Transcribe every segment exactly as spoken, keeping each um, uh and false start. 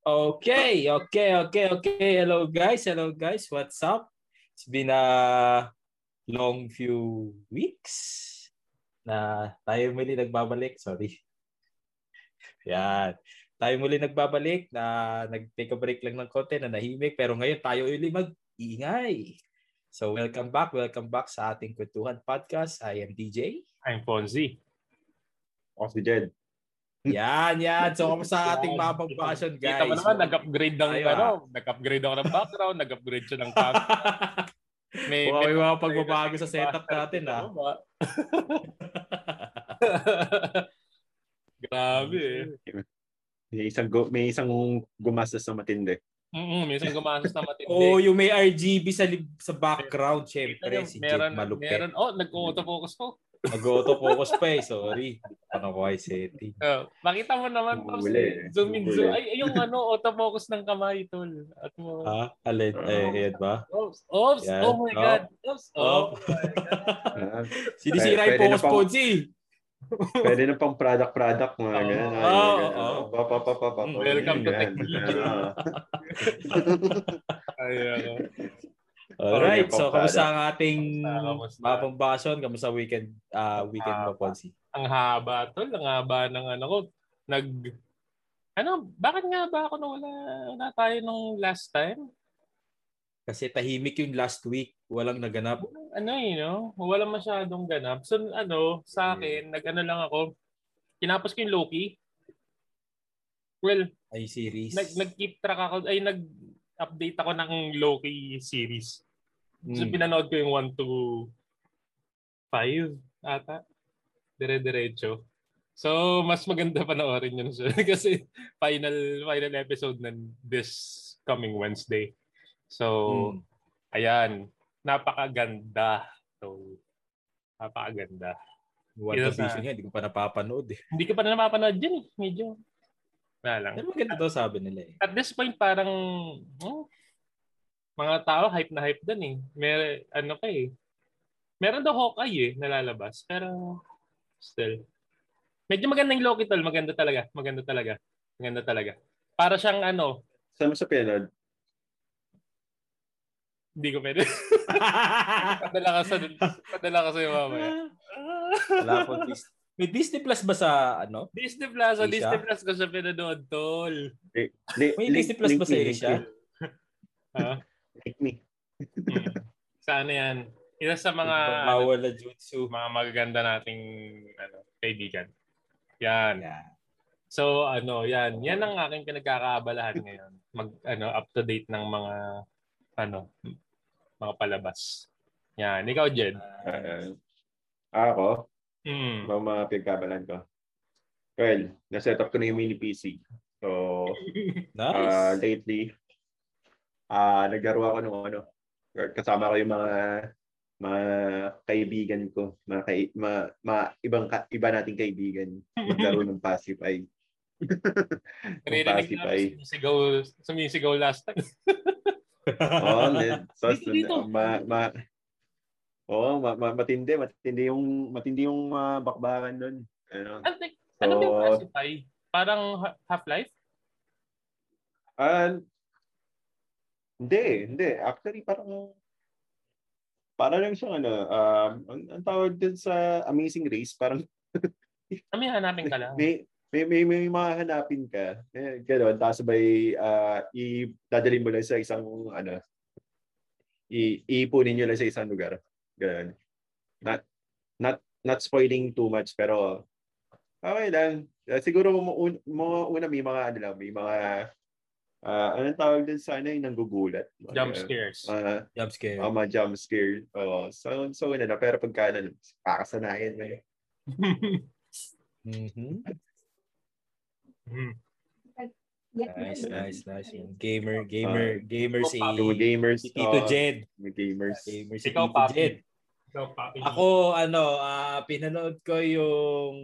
Okay, okay, okay, okay. Hello guys, hello guys. What's up? It's been a long few weeks na tayo muli nagbabalik. Sorry. Yan. Tayo muli nagbabalik na nag-take a break lang ng konti na nahimik. Pero ngayon tayo uli mag-iingay. So welcome back, welcome back sa ating Kwentuhan Podcast. I am D J. I'm Fonzie. Ako si Jed. Yan, yan. So, kamusta sa ating mga pang-vacation, guys? Kita mo naman, nag-upgrade ng, Ayaw, ano, nag-upgrade ako ng background, nag-upgrade siya ng camera. May, wow, may mga pagbabago sa setup natin, ha? Grabe, eh. May isang, go- may isang gumastos na matindi. Mm-mm, may isang gumastos na matindi. Oh, yung may R G B sa, li- sa background, syempre. Si meron, meron. Oh, nag-auto-focus ko. Nag-auto-focus pa eh, sorry. Ano ko ay setting. Oh, makita mo naman, Mabule, zoom in, zoom. Ay, yung ano, auto-focus ng kamay, tol. At mo. Ha? Alin? Oh. Eh, yan ba? Oops, oops, yan. Oh my God. Oops, oh. Oh my God. Sinisira yung focus po, G. Pwede na pang product-product, mga ganyan. Oo, oo. Papapapapapap. Welcome to technology. Ayan. Alright, so kamusta ang ating mapambasyon? Kamusta weekend uh, weekend mo, Ponzi? Ang haba, tol. Ang haba ng ano ko. Nag... Ano? Bakit nga ba ako nawala na tayo nung last time? Kasi tahimik yung last week. Walang naganap. Ano yun, no? Walang masyadong ganap. So, ano, sa akin, nag-ano lang ako. Kinapos ko yung Loki. Well, ay series. Nag- nag-keep track ako. Ay, nag-update ako ng Loki series. So, hmm. pinanood ko yung one to five ata. Dire-diretso. So, mas maganda panoorin yun. So, kasi final final episode ng this coming Wednesday. So, hmm. ayan. Napakaganda. So, napakaganda. WandaVision nga, hindi ko pa napapanood eh. Hindi ko pa napapanood yun eh. Medyo. Wala lang. Pero maganda daw sabi nila eh. At this point, parang... Oh, mga tao, hype na hype dun eh. Mer- ano ka eh. Meron daw Hawkeye eh, nalalabas. Pero, still. Medyo maganda yung Loki, tol. Maganda talaga. Maganda talaga. Maganda talaga. Para siyang ano. Saan mo sa pinod? Hindi ko pwede. Padala ka sa, padala ka sa'yo mamaya. Wala po. May Disney Plus ba sa ano? Disney Plus. O Disney Plus ko siya pinanood, tol. May link, Disney Plus link, ba sa Asia? Ha? Like me. hmm. Sana yan. Isa sa mga Bawal na jutsu. Mga magaganda nating ano, kaibigan. Yan. Yeah. So ano, yan. Yan ang aking pinagkakaabalahan ngayon. Mag ano, up to date ng mga ano, mga palabas. Yan, ikaw Jed. Uh, ako. Mm. Mga pinagkakaabalahan ko. Well, na-set up ko na yung mini P C. So, nice. Uh, lately Ah, uh, naglaro ako ng ano. Kasama ko yung mga mga kaibigan ko, mga kai, mga, mga ibang ka, iba nating kaibigan, naglaro ng Pacify. Ng Pacify. Sumisigaw, sumisigaw last time. Oh, man. So, ma, ma, oh, ma, ma, matindi, matindi yung matindi yung uh, bakbakan doon. Ano? Like, so, ano yung Pacify? Parang Half Life? Ah, uh, Hindi, hindi. Actually, parang parang lang siyang ano, um, ang, ang tawag din sa Amazing Race, parang may hanapin ka lang. May, may, may, may mahanapin ka. Eh, gano'n, tapos sabay uh, i-dadalhin mo lang sa isang, ano, i- ipunin nyo lang sa isang lugar. Gano'n. Not, not, not spoiling too much, pero okay lang. Siguro mga una may mga, ano lang, may mga Uh, anong tawag din sana yung nanggugulat? Jump scares. Uh, jump scares. Mga jump scares. Oo. So, so, yun na. Pero pagka pakasanayan mo yun. Mm-hmm. Mm. Nice, nice, nice. Gamer, gamer, uh, gamer si, gamers, si Tito Jed. Gamers. Gamer si Ikaw, Tito Papi. Jed. Ikaw, Papi. Ako, ano, uh, pinanood ko yung...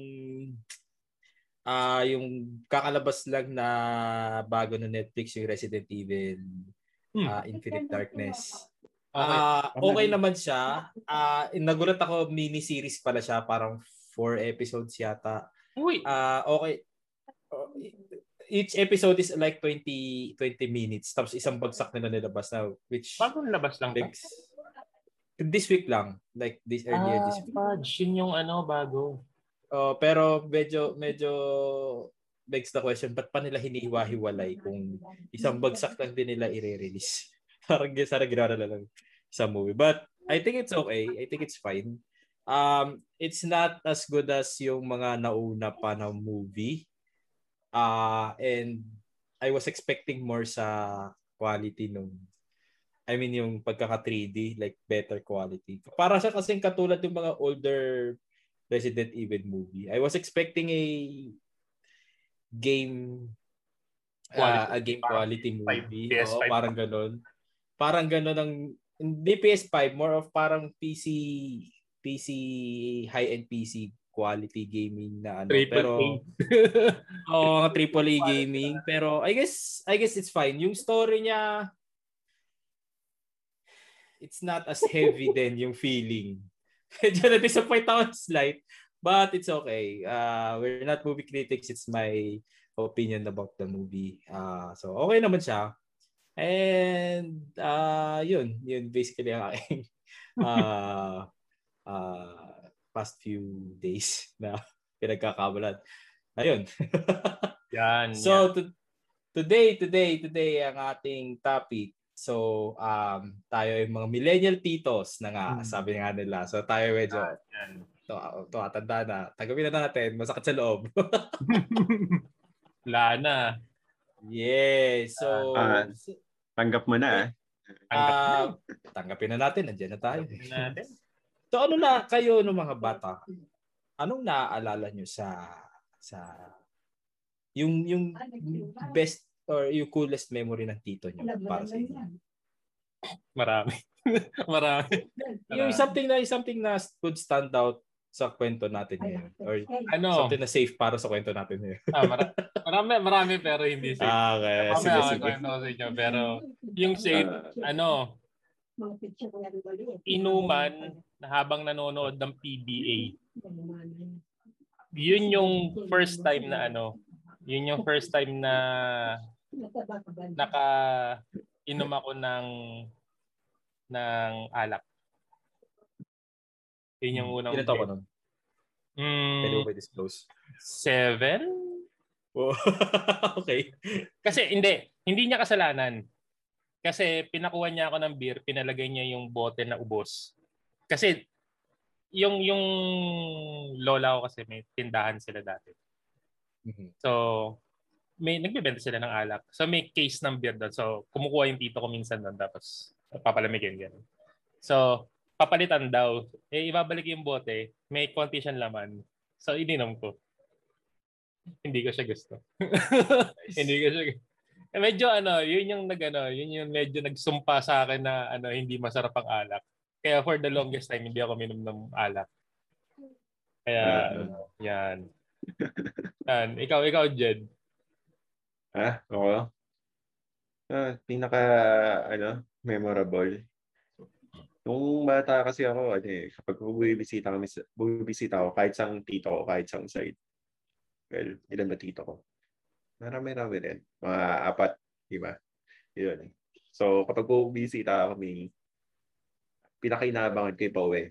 Ah, uh, yung kakalabas lang na bago na Netflix yung Resident Evil, hmm. uh, Infinite Darkness. Ah, uh, okay naman siya. Ah, uh, nagulat ako, mini series pala siya, parang four episodes yata. Ah, uh, okay. each episode is like twenty minutes. Tapos isang bagsak na nilabas na. Which... Bago nilabas lang ba? This week lang. Like this earlier ah, this week. Ah, yun yung ano, bago. Uh, pero medyo, medyo begs the question, ba't pa nila hinihiwa-hiwalay kung isang bagsak lang din nila i-release? Parang sarang ginara lang sa movie. But I think it's okay. I think it's fine. Um, it's not as good as yung mga nauna pa na movie. Uh, and I was expecting more sa quality nung, I mean, yung pagkaka-three D, like better quality. Para sa kasing katulad yung mga older Resident Evil movie. I was expecting a game uh, a game quality movie. Oo, parang ganun. Parang ganun ang hindi P S five, more of parang P C P C high-end P C quality gaming na ano triple pero oh triple A gaming pero I guess I guess it's fine. Yung story niya it's not as heavy then yung feeling. Medyo na-disappoint ako slight but it's okay. Uh, we're not movie critics. It's my opinion about the movie. Uh, so okay naman siya. And uh, yun, yun basically ang aking uh, uh, past few days na pinagkakabalan. Ayun. Yan. So, yan. To, today, today, today ang ating topic. So, um, tayo yung mga millennial titos na nga, hmm. sabi nga nila. So, tayo medyo, yan. To, to, tanda na. Tagapin na natin. Masakit sa loob. Wala na. Yeah. So, uh, uh, tanggap mo na. Uh, uh, tanggapin na natin. Nandiyan na tayo. Tanggapin na natin. So ano na kayo ng mga bata? Anong naaalala nyo sa sa yung yung best or yung coolest memory ng tito nyo para sa inyo? Marami. Marami. Yung something na something na could stand out sa kwento natin ngayon or ano? Something na safe para sa kwento natin ngayon. Ah, mara- marami marami pero hindi safe. Ah, okay. Marami sige, sige. Kwento sa inyo, pero yung safe uh, ano inuman na habang nanonood ng P B A. Yun yung first time na ano, yun yung first time na naka-inom ako ng ng alak. Yun yung unang Kinatawa ko nun? Mm, Pwede mo ba disclose? Seven? Oh, okay. Kasi hindi, hindi niya kasalanan. Kasi pinakuha niya ako ng beer, pinalagay niya yung bote na ubos. Kasi yung yung lola ko kasi may tindahan sila dati. Mm-hmm. So may nagbebenta sila ng alak. So may case ng beer doon. So kumukuha yung tito ko minsan doon tapos papalamigin yan. So papalitan daw, eh ibabalik yung bote, may konti siyang laman. So ininom ko. Hindi ko siya gusto. Hindi ko siya gusto. Medyo ano, yun yung nagano, yun yung medyo nagsumpa sa akin na ano hindi masarap ang alak. Kaya for the longest time hindi ako minum ng alak. Kaya uh-huh. yan. Yan, ikaw ikaw Jed. Ah, okay. Ah, pinaka ano, memorable. Nung bata kasi ako, ano eh, kapag bubisita kami, bubisita ako kahit sang tito ko, kahit sang side. Well, ilan ba tito ko? Marami-rami rin. Mga apat, di ba? Yun. So, kapag bubisita kami, pinakinabangan ko yung pauwi.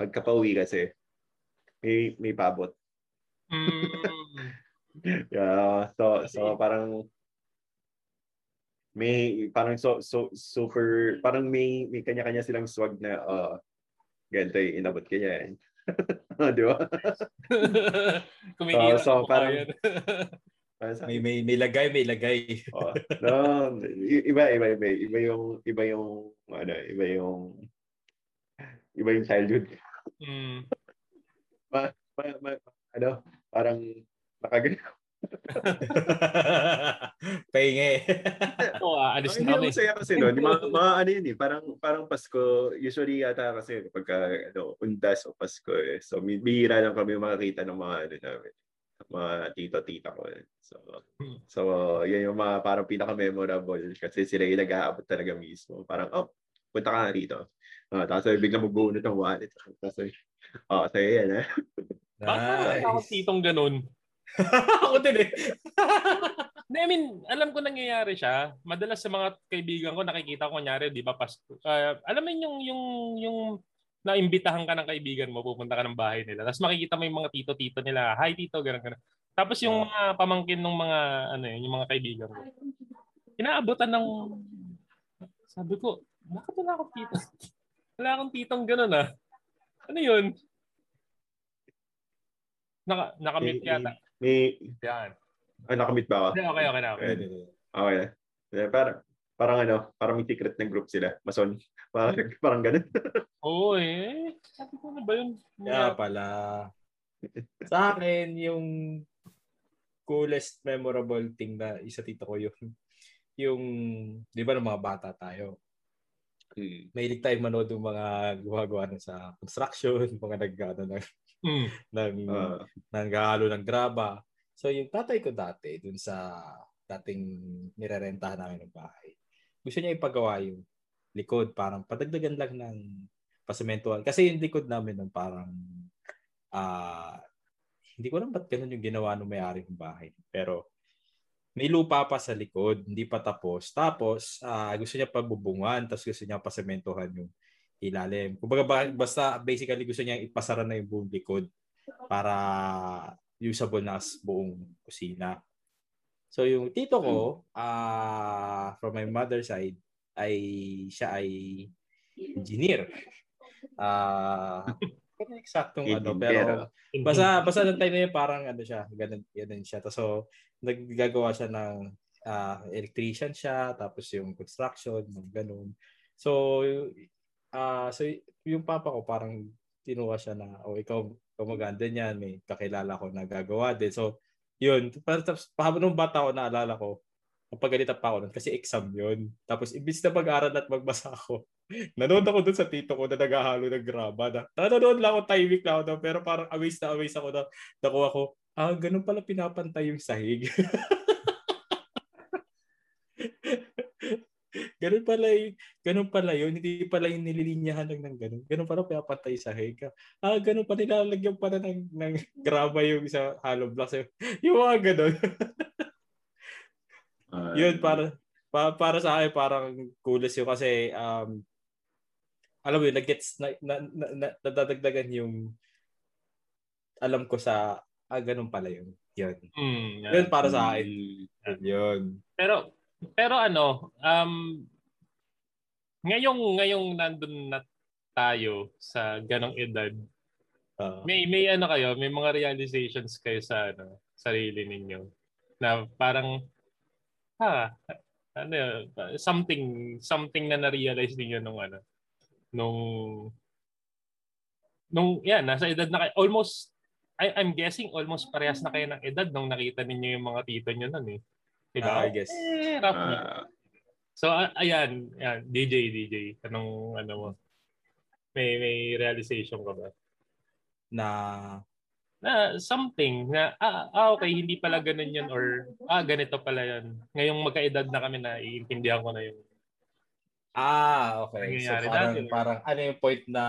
Pagkapauwi kasi, may, may pabot. yeah, so, so, parang may, parang so, so, super, parang may, may kanya-kanya silang swag na, uh, ganito yung inabot kanya eh. Di ba? Kumikita so, so, parang may, may, may lagay, may lagay. oh, no, iba, iba, iba. Iba yung, iba yung, ano, iba yung, iba yung childhood. Mm. ma, ma, ma, ano, parang nakagano. Pahingi. Oo, alis na kami. Hindi, masaya kasi doon. Mga, mga ano yun eh, parang, parang Pasko, usually yata kasi kapag ano, undas o Pasko eh. So, bihira lang kami makakita ng mga ano namin, mga tito-tita ko eh. So, so yun yung mga parang pinaka-memorable kasi sila yung nag-aabot talaga mismo. Parang, oh, punta ka na rito. Uh, tapos ay biglang mag-unod ng wallet. Tapos ay, oh, sa'yo yan eh. Nice. Bakit ako titong ganun? Ako din eh. I mean, alam ko nangyayari siya. Madalas sa mga kaibigan ko, nakikita ko kunyari, di ba, Pasko. Uh, alam mo yung, yung, yung naimbitahan ka ng kaibigan mo, pupunta ka ng bahay nila. Tapos makikita mo yung mga tito-tito nila. Hi, tito, gano'n, gano'n. Tapos yung mga pamangkin ng mga, ano yun, yung mga kaibigan ko. Inaabutan ng, sabi ko, bakit wala akong tito? Wala akong titong gano'n ah. Ano yun? Naka, nakamit yata. May, yan. Ay, nakamit ba ako? Okay, okay, okay. Okay. okay. okay. Parang, parang ano, parang may secret ng group sila. Mason. Parang, parang ganun. Oo eh. Sabi ko na ba yun? Kaya yeah, pala. Sa akin, yung coolest memorable thing na isa tito ko yun. Yung, di ba ng mga bata tayo? Mm. May ilig tayo manood ng mga guha-guha na sa construction, mga nag-ano na, mm. ng, uh. nanggahalo ng graba. So yung tatay ko dati, dun sa dating nirerentahan namin ng bahay, gusto niya ipagawa yung likod, parang padagdagan lang ng pasementuhan. Kasi yung likod namin ng parang, uh, hindi ko alam ba't ganun yung ginawa ng may-ari ng bahay. Pero may lupa pa sa likod, hindi pa tapos. Tapos uh, gusto niya pabubungan, tapos gusto niya pasementuhan yung ilalim. Kumbaga basta basically gusto niya ipasara na yung buong likod para usable na as buong kusina. So yung tito ko, uh, from my mother's side, ay siya ay engineer. Ah, uh, eksaktong ano, pero basta basta nung time na yun, parang ano siya, ganun, ganun siya. So naggagawa siya ng uh, electrician siya, tapos yung construction, ganun. So uh, so yung papa ko parang tinuwa siya na, oh, ikaw maganda niyan, may kakilala ko na gagawa din. So, yun. Tapos, nung bata ko, naalala ko, napagalitan pa ako nun kasi exam yun. Tapos, imbis na mag-aral at magbasa ako, nanood ako dun sa tito ko na nagahalo ng graba. Na, nanood lang ako, timing lang ako na, pero parang amazed na amazed ako na nakuha ko, ah, ganun pala pinapantay yung sahig. Ganun pala, ganun pala yun. Hindi pala yung nililinyahan lang ng ganun. Ganun pala pinapatay sa heka. Ah, ganun pa nilalagyan pala ng, ng graba yung sa hollow blocks. Yung mga ganun. uh, yun, para, para, para sa akin, parang coolest yun. Kasi, um, alam mo yun, nag-gets, na, na, na, na, nadadagdagan yung alam ko sa, ah, ganun pala yun. Yun. Mm, yeah. Yun para sa akin. Yeah. Yun. Pero, Pero ano, um, ngayong, ngayong nandun na tayo sa ganong edad, uh, may, may ano kayo, may mga realizations kayo sa ano, sarili ninyo na parang, ha, ano, something, something na na-realize ninyo nung ano, nung, nung, yan, nasa edad na kayo, almost, I, I'm guessing almost parehas na kayo ng edad nung nakita ninyo yung mga tito nyo nun eh. Diba? Uh, I guess. Eh, uh, so, uh, ayan, ayan. D J, D J. Anong, ano mo? May, may realization ka ba? Na? Na, something. Na, ah, ah, okay, hindi pala ganun yun or, ah, ganito pala yun. Ngayong magkaedad na kami na iintindihan ko na yung. Ah, okay. So, parang, natin, parang, ano yung point na,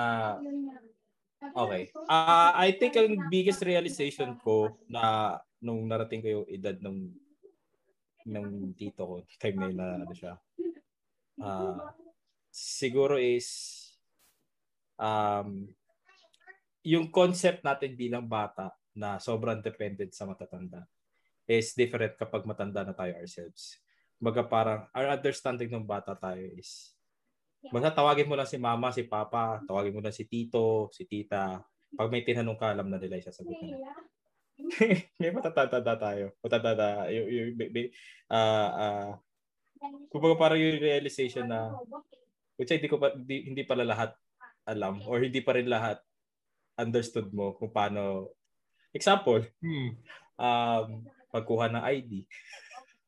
okay. Uh, I think ang biggest realization ko na nung narating ko yung edad ng ng tito ko, time na yun ano siya. Uh, siguro is um, yung concept natin bilang bata na sobrang dependent sa matatanda is different kapag matanda na tayo ourselves. Baga parang our understanding ng bata tayo is basta tawagin mo lang si mama, si papa, tawagin mo lang si tito, si tita. Pag may tinanong ka, alam na nila yung sasagutin na. May matatanda tayo. Matatanda. Y- y- y- uh, uh, kumbaga parang yung realization na which hindi ko pa, di, hindi pala lahat alam or hindi pa rin lahat understood mo kung paano. Example, hmm. um, pagkuha ng I D.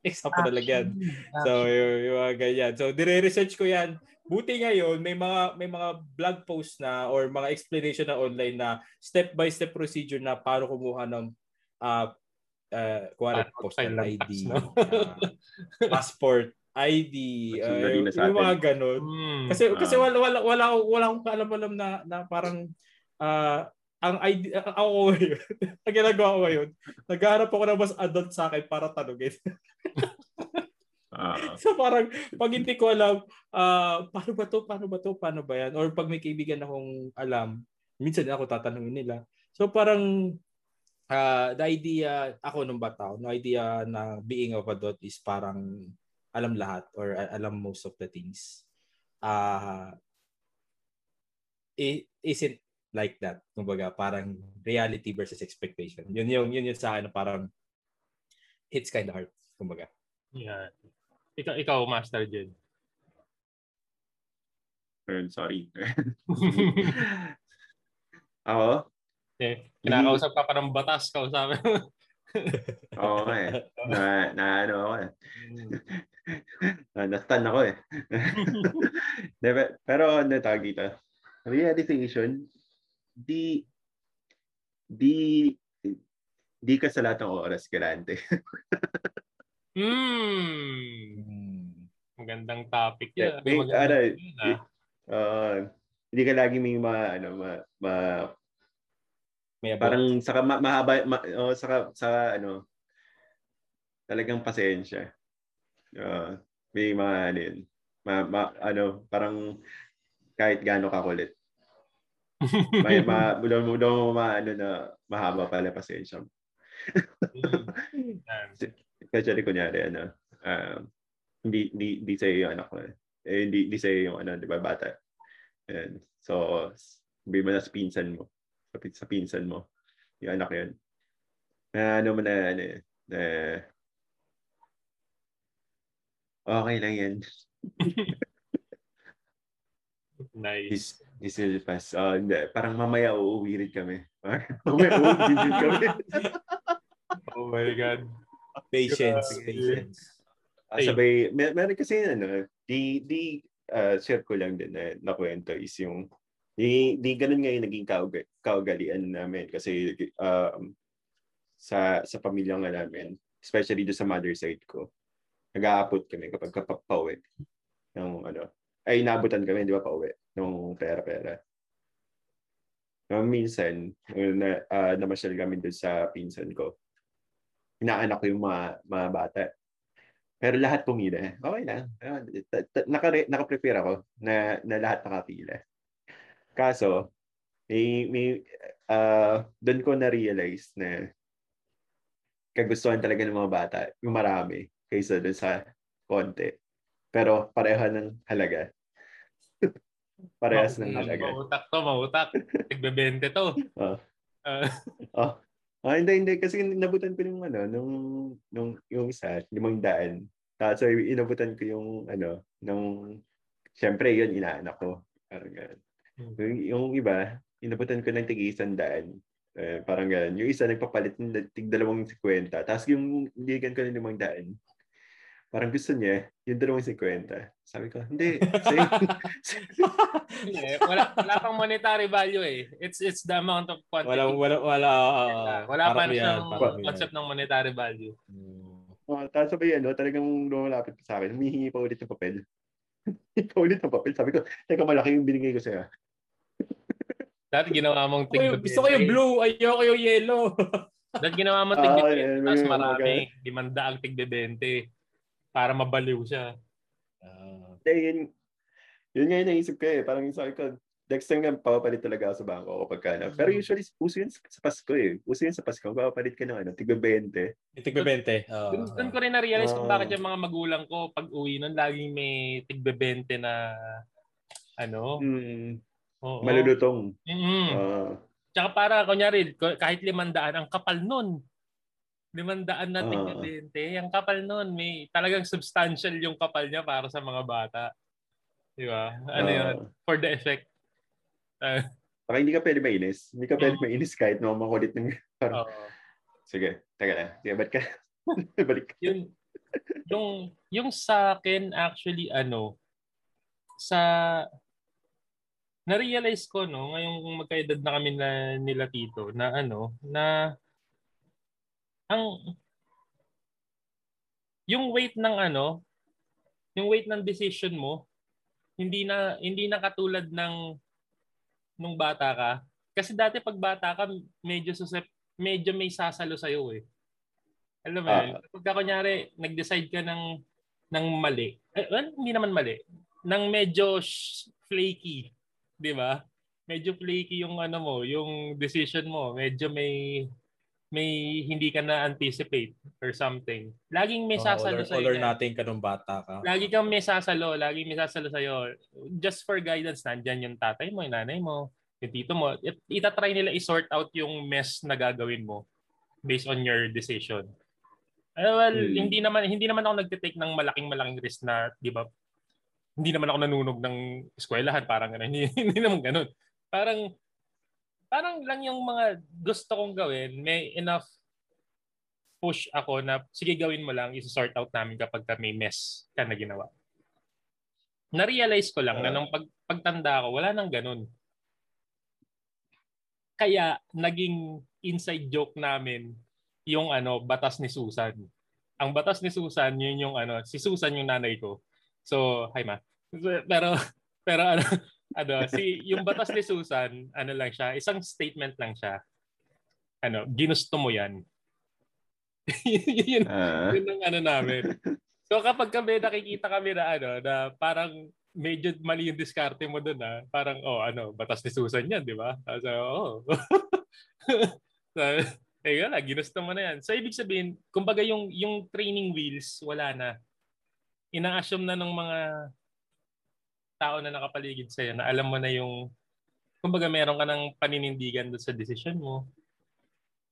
Example talaga yan. So, y- yung mga ganyan. So, dire-research ko yan. Buti ngayon, may mga may mga blog post na or mga explanation na online na step-by-step procedure na paano kumuha ng uh, uh, kuha postal I D, no? uh, passport, I D, uh, yung, yung mga ganun. Hmm. Kasi, kasi wala, wala, wala, wala akong kaalam-alam na, na parang uh, ang idea, ako ngayon, ang ginagawa ko ngayon, naghahanap ako na mas adult sa akin para tanungin. Uh, so parang pag hindi ko alam, uh, paano ba to, paano ba to, paano ba yan? Or pag may kaibigan akong alam, minsan ako tatanungin nila. So parang uh, the idea, ako nung bata, the idea na being of adult is parang alam lahat or alam most of the things. Uh, it isn't like that. Kumbaga, parang reality versus expectation. Yun yung, yun yung sa akin na parang it's kind of hard. Kumbaga. Yeah. Ikaw, ikaw Master Jen. I'm sorry. Ako? Eh, kinakausap ka pa ng batas, kausapin mo. Oo nga eh. Na, na ano ako eh. Na-stun ako eh. Pero ano tawag dito? Realization, di, di, di ka sa lahat ng oras galante. Hmm. Magandang topic yan. Yeah. Magandang ano, yun, ah. uh, hindi ka lagi may ma, ano, ma, ma may parang saka ma, mahaba, ma, oh, saka, saka, ano, talagang pasensya. Uh, may mga, ano yun, ma, ma, ano, parang kahit gaano kakulit. May ma, doon mo ma, ano, na mahaba pala pasensya. Kasi kunyari ano, um, hindi di di sa'yo yung anak ko. Eh di di sa'yo yung ano, 'di ba, bata. And so sabihin mo na sa pinsan mo. Sa pinsan mo, yung anak 'yun. Na ano man na, na, na okay lang 'yan. Nice. This, this will pass. Uh, parang mamaya uuwi rin kami. Mamaya uuwi rin kami. Oh my God. Patience, uh, patience. Uh, sabay, mer- meron kasi ano, di, di, uh, share ko lang din na, na kwento is yung, di, di ganun ngayon naging kaug- kaugalian namin kasi uh, sa sa pamilya nga namin, especially do sa mother side ko, nag-aapot kami kapag kapag-pauwi. Yung ano, ay inabutan kami, di ba, pauwi nung pera-pera. So, minsan, na, uh, namasyal kami doon sa pinsan ko. Inaanak ko yung mga, mga bata. Pero lahat pumila. Okay lang. Naka, naka-prepare ako na, na lahat nakapila. Kaso, may, may, uh, doon ko na-realize na kagustuhan talaga ng mga bata yung marami kaysa doon sa konti. Pero pareha ng halaga. Parehas ng halaga. Mautak to, mautak. Nagbebente to. Oh. Uh. Oh. Ah, hindi, hindi. Kasi inabutan ko yung, ano, nung, nung, yung isa, limang daan. Tapos so, inabutan ko yung, ano, nung, syempre, yun, inaanak ko. Parang gano'n. Yung, yung iba, inabutan ko ng tig-isang daan. Eh, parang gano'n. Yung isa, nagpapalit ng tig-dalawang sikwenta. Tapos yung ligan ko ng limang daan. Parang gusto niya, yung dalawang sikwenta. Sabi ko, hindi. Yeah, wala, wala pang monetary value eh. It's it's the amount of quantity. Wala wala wala uh, wala pa ng concept ng monetary value. Hmm. Oh, tapos sabi ano, talagang lumalapit sa akin. Humihingi pa ulit ng papel. Pa ulit ng papel. Sabi ko, teka, malaki yung binigay ko sa'yo. Dati ginawa mong tig-papel. Gusto ko yung blue, ayoko yung yellow. Dati ginawa mong tig-papel. Uh, tapos yeah, marami. Limanda ang tig-bebente. Para mabaliw siya. Uh, yun, yun nga yung naisip ko eh. Parang sabi ko, next time nga papapalit talaga ako sa bangko kapag ka na. Pero usually, uso yun sa Pasko eh. Uso yun sa Pasko. Papapalit ka ng ano, tig-bebente. Tig-bebente. Uh, Doon ko rin na-realize uh, kung bakit yung mga magulang ko pag uwi nun, laging may tig-bebente na ano. Mm, oo, malulutong. Mm-hmm. Uh, Tsaka para, kunyari, kahit limandaan, ang kapal nun. Limandaan na tig-bebente. Uh, ang kapal nun, may talagang substantial yung kapal niya para sa mga bata. Di ba? Ano uh, yun? For the effect. Uh, Baka hindi ka pwede mainis. Hindi ka pwede mainis kahit no, makulit ng... Parang... Uh, Sige, taga na. Sige, ba't ka? Balik ka. Yung, yung, yung sa akin, actually, ano, sa... Na-realize ko, no, ngayong magkaedad na kami na, nila tito, na ano, na... ang yung weight ng ano, yung weight ng decision mo hindi na hindi na katulad ng nung bata ka Kasi dati pag bata ka, medyo susep, medyo may sasalo sa iyo eh. Alam mo yun? Uh, Pagka kunyari, nag-decide ka ng, ng mali. Eh, well, hindi naman mali. Nang medyo sh- flaky. Di ba? Medyo flaky yung ano mo, yung decision mo. Medyo may may hindi ka na-anticipate or something. Laging may sasalo uh, sa'yo. All or natin ka nung bata ka. Lagi kang may sasalo. Laging may sasalo sa'yo. Just for guidance, nandyan yung tatay mo, yung nanay mo, yung tito mo. Itatry nila i-sort out yung mess na gagawin mo based on your decision. Well, hmm. hindi naman hindi naman ako nagte-take ng malaking-malaking risk na, 'di ba? Hindi naman ako nanunog ng eskwelahan, parang gano'n. Hindi, hindi naman gano'n. Parang parang lang yung mga gusto kong gawin, may enough push ako na sige gawin mo lang, i-sort out namin kapag may mess ka na ginawa. Na-realize ko lang uh, na nung pag, pagtanda ko, wala nang gano'n. Kaya naging inside joke namin yung ano, batas ni Susan. Ang batas ni Susan, yun yung ano, si Susan yung nanay ko. So, hi ma. Pero, pero ano, ano, si, yung batas ni Susan, ano lang siya, isang statement lang siya. Ano, ginusto mo yan. yun, uh. yun ang ano namin. So, kapag kami, nakikita kami na ano, na parang medyo mali yung diskarte mo dun ah, parang, oh, ano, batas ni Susan yan, di ba? So, oh. So, eh, wala, ginusto mo na yan. So, ibig sabihin, kumbaga yung, yung training wheels, wala na. Ina-assume na ng mga tao na nakapaligid sa'yo na alam mo na yung, kumbaga meron ka ng paninindigan doon sa decision mo.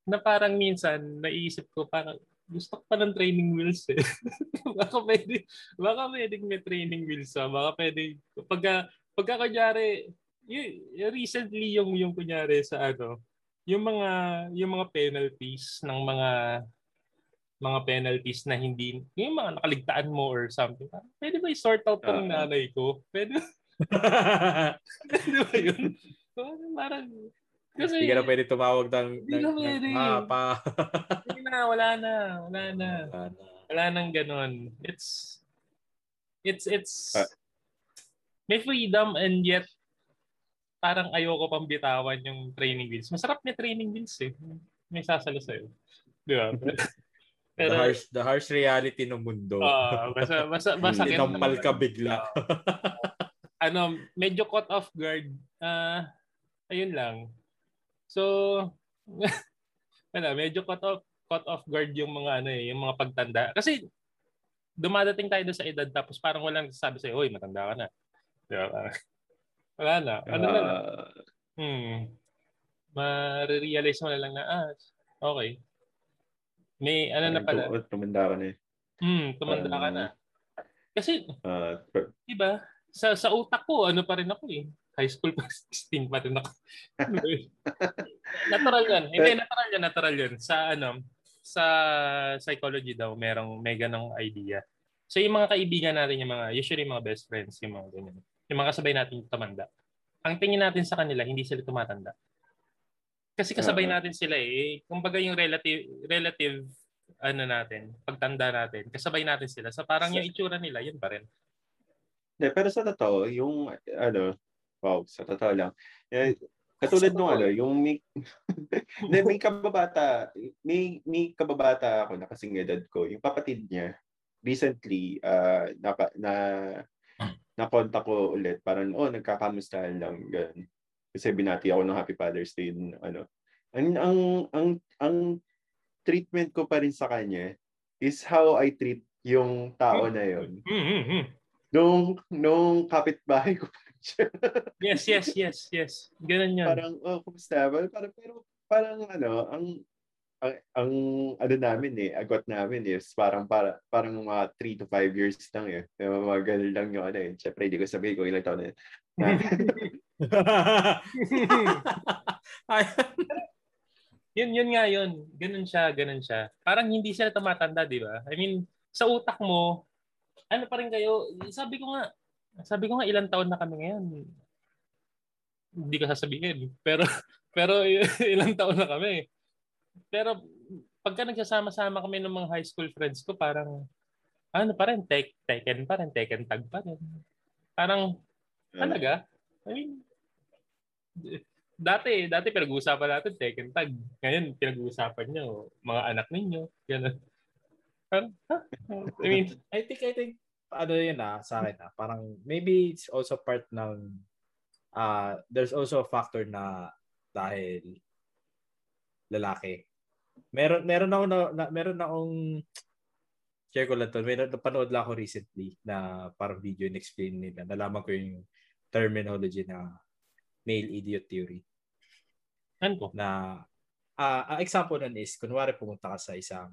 Na parang minsan, naiisip ko, parang gusto ko pa ng training wheels eh. Baka pwede, baka pwede may training wheels ah. Baka pwede, pagka, pagka kunyari, y- recently yung, yung kunyari sa ano, yung mga yung mga penalties ng mga mga penalties na hindi yung mga nakaligtaan mo or something. Pwede ba i-sort out ng uh, nanay ko? Pwede. Pwede ba yun? Parang kasi hindi ka na pwede tumawag ng papa. Hindi na, wala na, wala na. Wala nang ganun. It's it's it's uh, may freedom and yet parang ayoko pang bitawan yung training wheels. Masarap na training wheels eh. May sasalo sa'yo. Di ba? Pero, the, harsh, the harsh reality ng mundo. Uh, basa, basa, basa, Itampal ka bigla. Ano, medyo caught off guard. Uh, ayun lang. So, ano, medyo caught off, caught off guard yung mga ano eh, yung mga pagtanda. Kasi, dumadating tayo sa edad tapos parang walang sasabi sa'yo, hoy, matanda ka na. Di ba? Wala na. Ano uh, na lang? Hmm. Ma-realize mo na lang na, ah, okay. May, ano na pala? Tum- tumanda ka na eh. Hmm, tumanda um, ka na. Kasi, uh, per- diba, sa, sa utak ko, ano pa rin ako eh. High school pa, sixteen pa rin ako. Natural yan. Hindi, eh, natural yan, natural yan. Sa, ano, sa psychology daw, merong mega ng idea. So, yung mga kaibigan natin, yung mga, usually yung mga best friends, yung mga ganyan. Yung mga kasabay natin tumanda. Ang tingin natin sa kanila, hindi sila tumatanda. Kasi kasabay natin sila eh. Kumbaga yung relative, relative ano natin, pagtanda natin, kasabay natin sila. So parang so, yung itsura nila, yun pa rin. De, pero sa totoo, yung ano, wow, sa totoo lang. Eh, katulad nung ano, yung may, de, may kababata, may, may kababata ako na kasing edad ko. Yung kapatid niya, recently, uh, na, na nakonta ko ulit. Parang, oh, nagkakamustahan lang. Ganun. Kasi binati ako ng Happy Father's Day. Ano. And, ang, ang, ang treatment ko pa rin sa kanya is how I treat yung tao na yun. Nung, nung kapitbahay ko. yes, yes, yes, yes. Ganun yun. Parang, oh, kumusta? Parang, pero, parang, ano, ang, ang, ang, ano namin eh, agwat namin is parang, para, parang mga three to five years lang eh. Mga ganun lang yung ano eh. Siyempre, hindi ko sabihin kung ilang taon na yun. yun, yun nga yun. Ganun siya, ganun siya. Parang hindi siya tumatanda, di ba? I mean, sa utak mo, ano pa rin kayo, sabi ko nga, sabi ko nga ilang taon na kami ngayon. Hindi ko sasabihin. Pero, pero ilang taon na kami. Pero pagka nagsasama-sama kami ng mga high school friends ko, parang, ano pa rin, tek, Tekken pa rin, Tekken Tag pa rin. Parang, talaga? I mean, Dati, dati pinag-uusapan natin Tekken Tag. Ngayon pinag-uusapan niyo mga anak ninyo, ganun. I mean, I think I think ano 'yun ah, sa akin ah. Parang maybe it's also part ng uh there's also a factor na dahil lalaki. Meron meron ako na, na meron na akong check ko lang to. Meron napanood lang ako recently na parang video in-explain nila. Nalaman ko yung terminology na male idiot theory. Ano po? Na, uh, ang example nun is, kunwari pumunta ka sa isang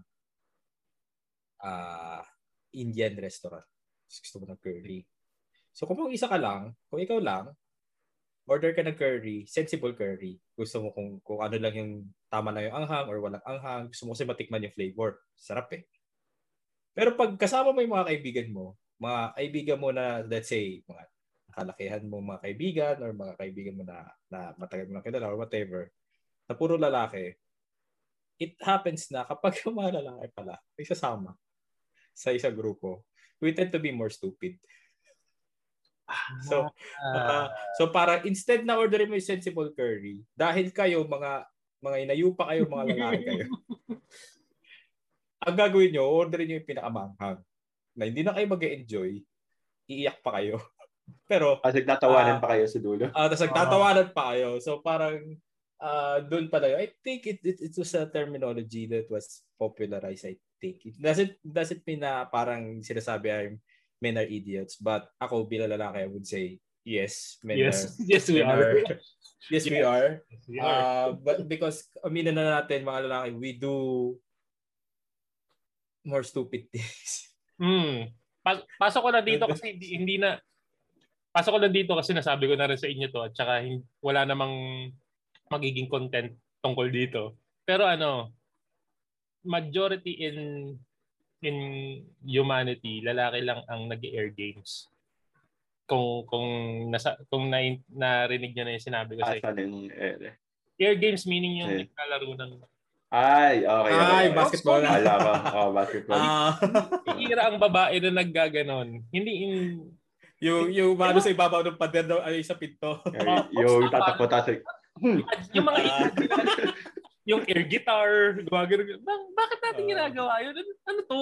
uh, Indian restaurant. Gusto mo ng curry. So, kung mag-isa ka lang, kung ikaw lang, order ka ng curry, sensible curry. Gusto mo kung, kung ano lang yung tama na yung anghang or walang anghang. Gusto mo kasi matikman yung flavor. Sarap eh. Pero pag kasama mo yung mga kaibigan mo, mga kaibigan mo na, let's say, mga kalakihan mo mga kaibigan or mga kaibigan mo na, na matagal mo na kilala or whatever na puro lalaki, it happens na kapag yung mga lalaki pala ay sasama sa isang grupo, we tend to be more stupid. So uh, so para instead na orderin mo yung sensible curry, dahil kayo mga mga inayupa kayo, mga lalaki kayo, ang gagawin nyo, orderin nyo yung pinakamanghang na hindi na kayo mag-enjoy, iiyak pa kayo. Pero as nagtatawanan uh, pa kayo sa dulo. Ah, uh, tas nagtatawanan pa kayo. So parang uh, doon pa tayo. I think it, it it was a terminology that was popularized, I think. It doesn't doesn't mean na parang sinasabi ay men are idiots, but ako bilang lalaki I would say yes, men yes. are. Yes, we are. Yes, we are. Yes, we are. Uh, but because aminin na natin mga lalaki, we do more stupid things. Hmm. Pas- pasok ko na dito kasi hindi, hindi na Pasok ko lang dito kasi nasabi ko na rin sa inyo to at saka wala namang magiging content tungkol dito. Pero ano, majority in in humanity, lalaki lang ang nag-air games. Kung kung nasa kung na, narinig niyo na 'yung sinabi ko sa inyo. Eh. Air games meaning 'yung naglalaro ng Ay, okay. Ay, okay. Basketball. Wala ba? Oh, basketball. Ah, iira ang babae na naggaganon. Hindi in Yung yung mano sa ibabaw ng pader daw ay sa pinto. Uh, yung tatakbo tasik. Yung mga uh, yung air guitar, gumagano. Bakit natin ginagawa yun? Ano to?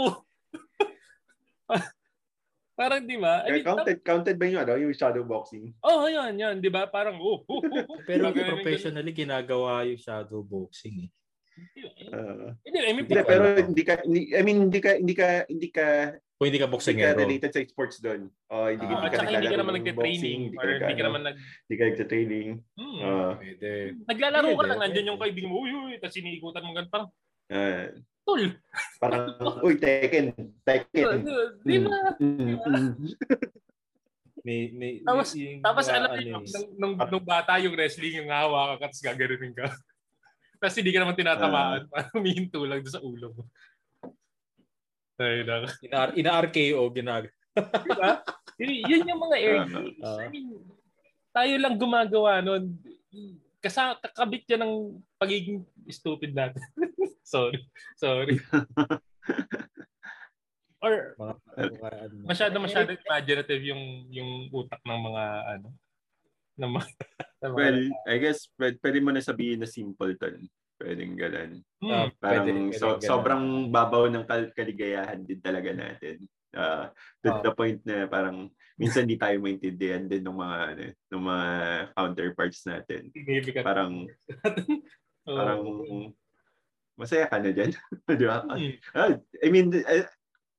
Parang di ba? I mean, counted counted ba yun ano? Yung shadow boxing? Oh, yun, yun. Di ba? Parang oh, oh, oh. Pero professionally ginagawa yung shadow boxing eh. Uh, hindi, I mean, hindi, pero hindi ka hindi, I mean hindi ka hindi ka hindi ka o hindi ka boksingero. Hindi ka related sa sports doon. Oh, hindi, uh, hindi ka naglalaro. Hindi ka naman nagte-training. Hindi ka, hindi ka naman nag... Hindi ka nagte-training. Hmm. Uh, naglalaro ka lang. Nandyan yung kaibigan mo. Uy, uy, tapos siniikutan mo ganun. Parang, uh, tol. Parang, uy, Tekken. Tekken. Di ba? May, may, tapos, may, tapos alam mo, nung, nung bata yung wrestling, yung hawak ka, tapos gagarunin ka. Tapos hindi ka naman tinatamaan. Parang humihinto lang doon sa ulo mo. Ina-R K O ina- ginag. Diba? Y- yun yung mga air games. Uh, I mean, tayo lang gumagawa nun. Kasa- kakabit yan ng pagiging stupid natin. Sorry. Sorry. Or, masyado masyado imaginative yung yung utak ng mga ano. Ng mga, ng mga well, I guess, pwede, pwede mo na sabihin na simple to. Pwedeng ganun. Uh, Parang pwede, pwede so, ganun. Sobrang babaw ng kaligayahan din talaga natin. Uh, to uh, the point na parang minsan di tayo maintindihan din ng mga ano, ng mga counterparts natin. Parang oh. Parang masaya ka na diyan. Di ba? Uh, I mean I,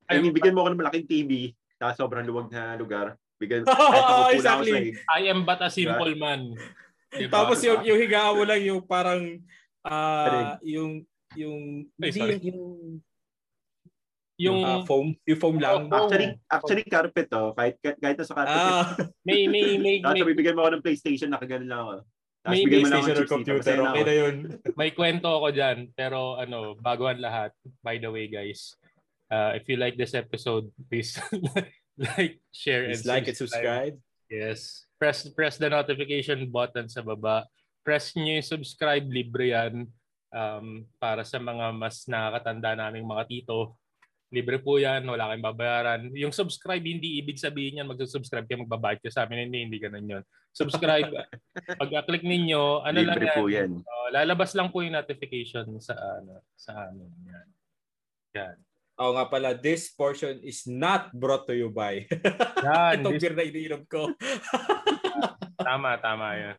I mean bigyan mo ako ng malaking T V sa sobrang luwag na lugar. Bigyan oh, exactly. Ako sa, I am but a simple diba? Man. Diba? Tapos yung yung higaan mo lang yung parang Ah, uh, yung yung Ay, hindi, yung yung, yung uh, foam, yung foam lang. Actually, actually carpet oh, kahit kahit sa carpet. Ah, may may may Tapos bibigyan mo ako ng PlayStation, nakagano lang ako. Tapos may bigyan mo lang ng computer, okay na yun. May kwento ako diyan, pero ano, baguhan lahat. By the way, guys, uh, if you like this episode, please like, share, please and like and subscribe. Yes. Press press the notification button sa baba. Press nyo yung subscribe, libre yan um, para sa mga mas nakakatanda naming mga tito. Libre po yan, wala kayong babayaran. Yung subscribe, hindi ibig sabihin yan, magsusubscribe kayo, magbabayad kayo sa amin. Hindi, hindi ganun yun. Subscribe, pag-click ninyo, ano libre lang yan. Po yan. So, lalabas lang po yung notification sa ano sa amin. Yan. Yan. Oo nga pala, this portion is not brought to you by. Yan. Itong this... beer na iniinom ko. Tama, tama yan.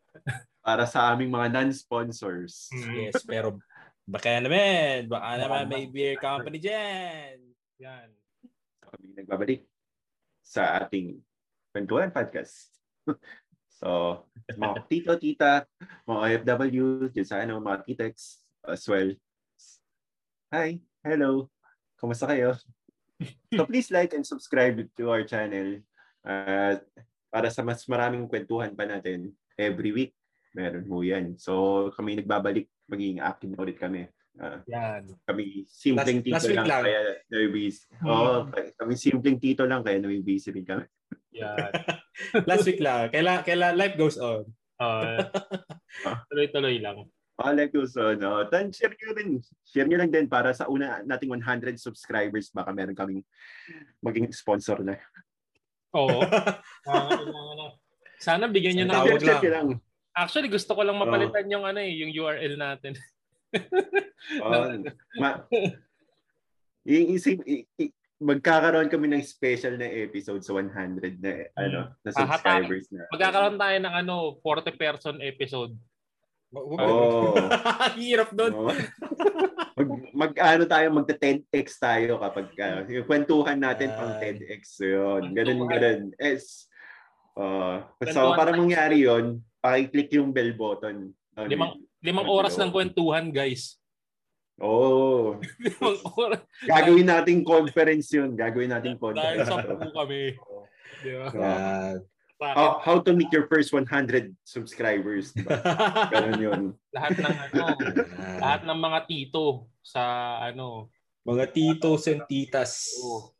Para sa aming mga non-sponsors. Yes, pero baka naman, baka naman may beer company dyan. Yan. Kami nagbabalik sa ating Kwentuhan Podcast. So, mga tito, tita, mga O F W, dyan sa ano, mga titex as well. Hi, hello, kumusta kayo? So please like and subscribe to our channel uh, para sa mas maraming kwentuhan pa natin every week. Meron ho yan. So kami nagbabalik, magiging active na ulit kami. Uh, yan. Kami simpleng last, tito last lang, lang kaya na-release. Oo, kami simpleng tito lang kaya na-release rin kami. Yan. Last week lang. Kaila, kaila life goes on. Uh, tuloy-tuloy lang. Oh, life goes on. Oh. Then share nyo rin. Share nyo lang din para sa una nating one hundred subscribers. Baka meron kaming maging sponsor na. Oo. uh, sana bigyan nyo na. Tawag lang. lang. Actually, gusto ko lang mapalitan oh. yung ano eh, yung U R L natin. Oh, ma- i- i- i- magkakaroon kami ng special na episode sa one hundred na ano, na subscribers ah, na. Magkakaroon tayo ng ano, forty person episode. Oh. Hirap doon. Oh. Mag, mag ano tayo, magte ten x tayo kapag uh, yung kwentuhan natin uh, pang ten x 'yon. Ganun ganun. Yes. Uh, so para mangyari 'yon, paki-click yung bell button. Um, limang limang oras ng kwentuhan, guys. Oo. Oh. Limang oras. Gagawin nating conference yun. Gagawin nating conference. Dahil sa po kami. Diba? Uh, how, how to make your first one hundred subscribers. Diba? Ganun yun. Lahat ng ano, lahat ng mga tito sa ano. Mga titos and titas. Oh.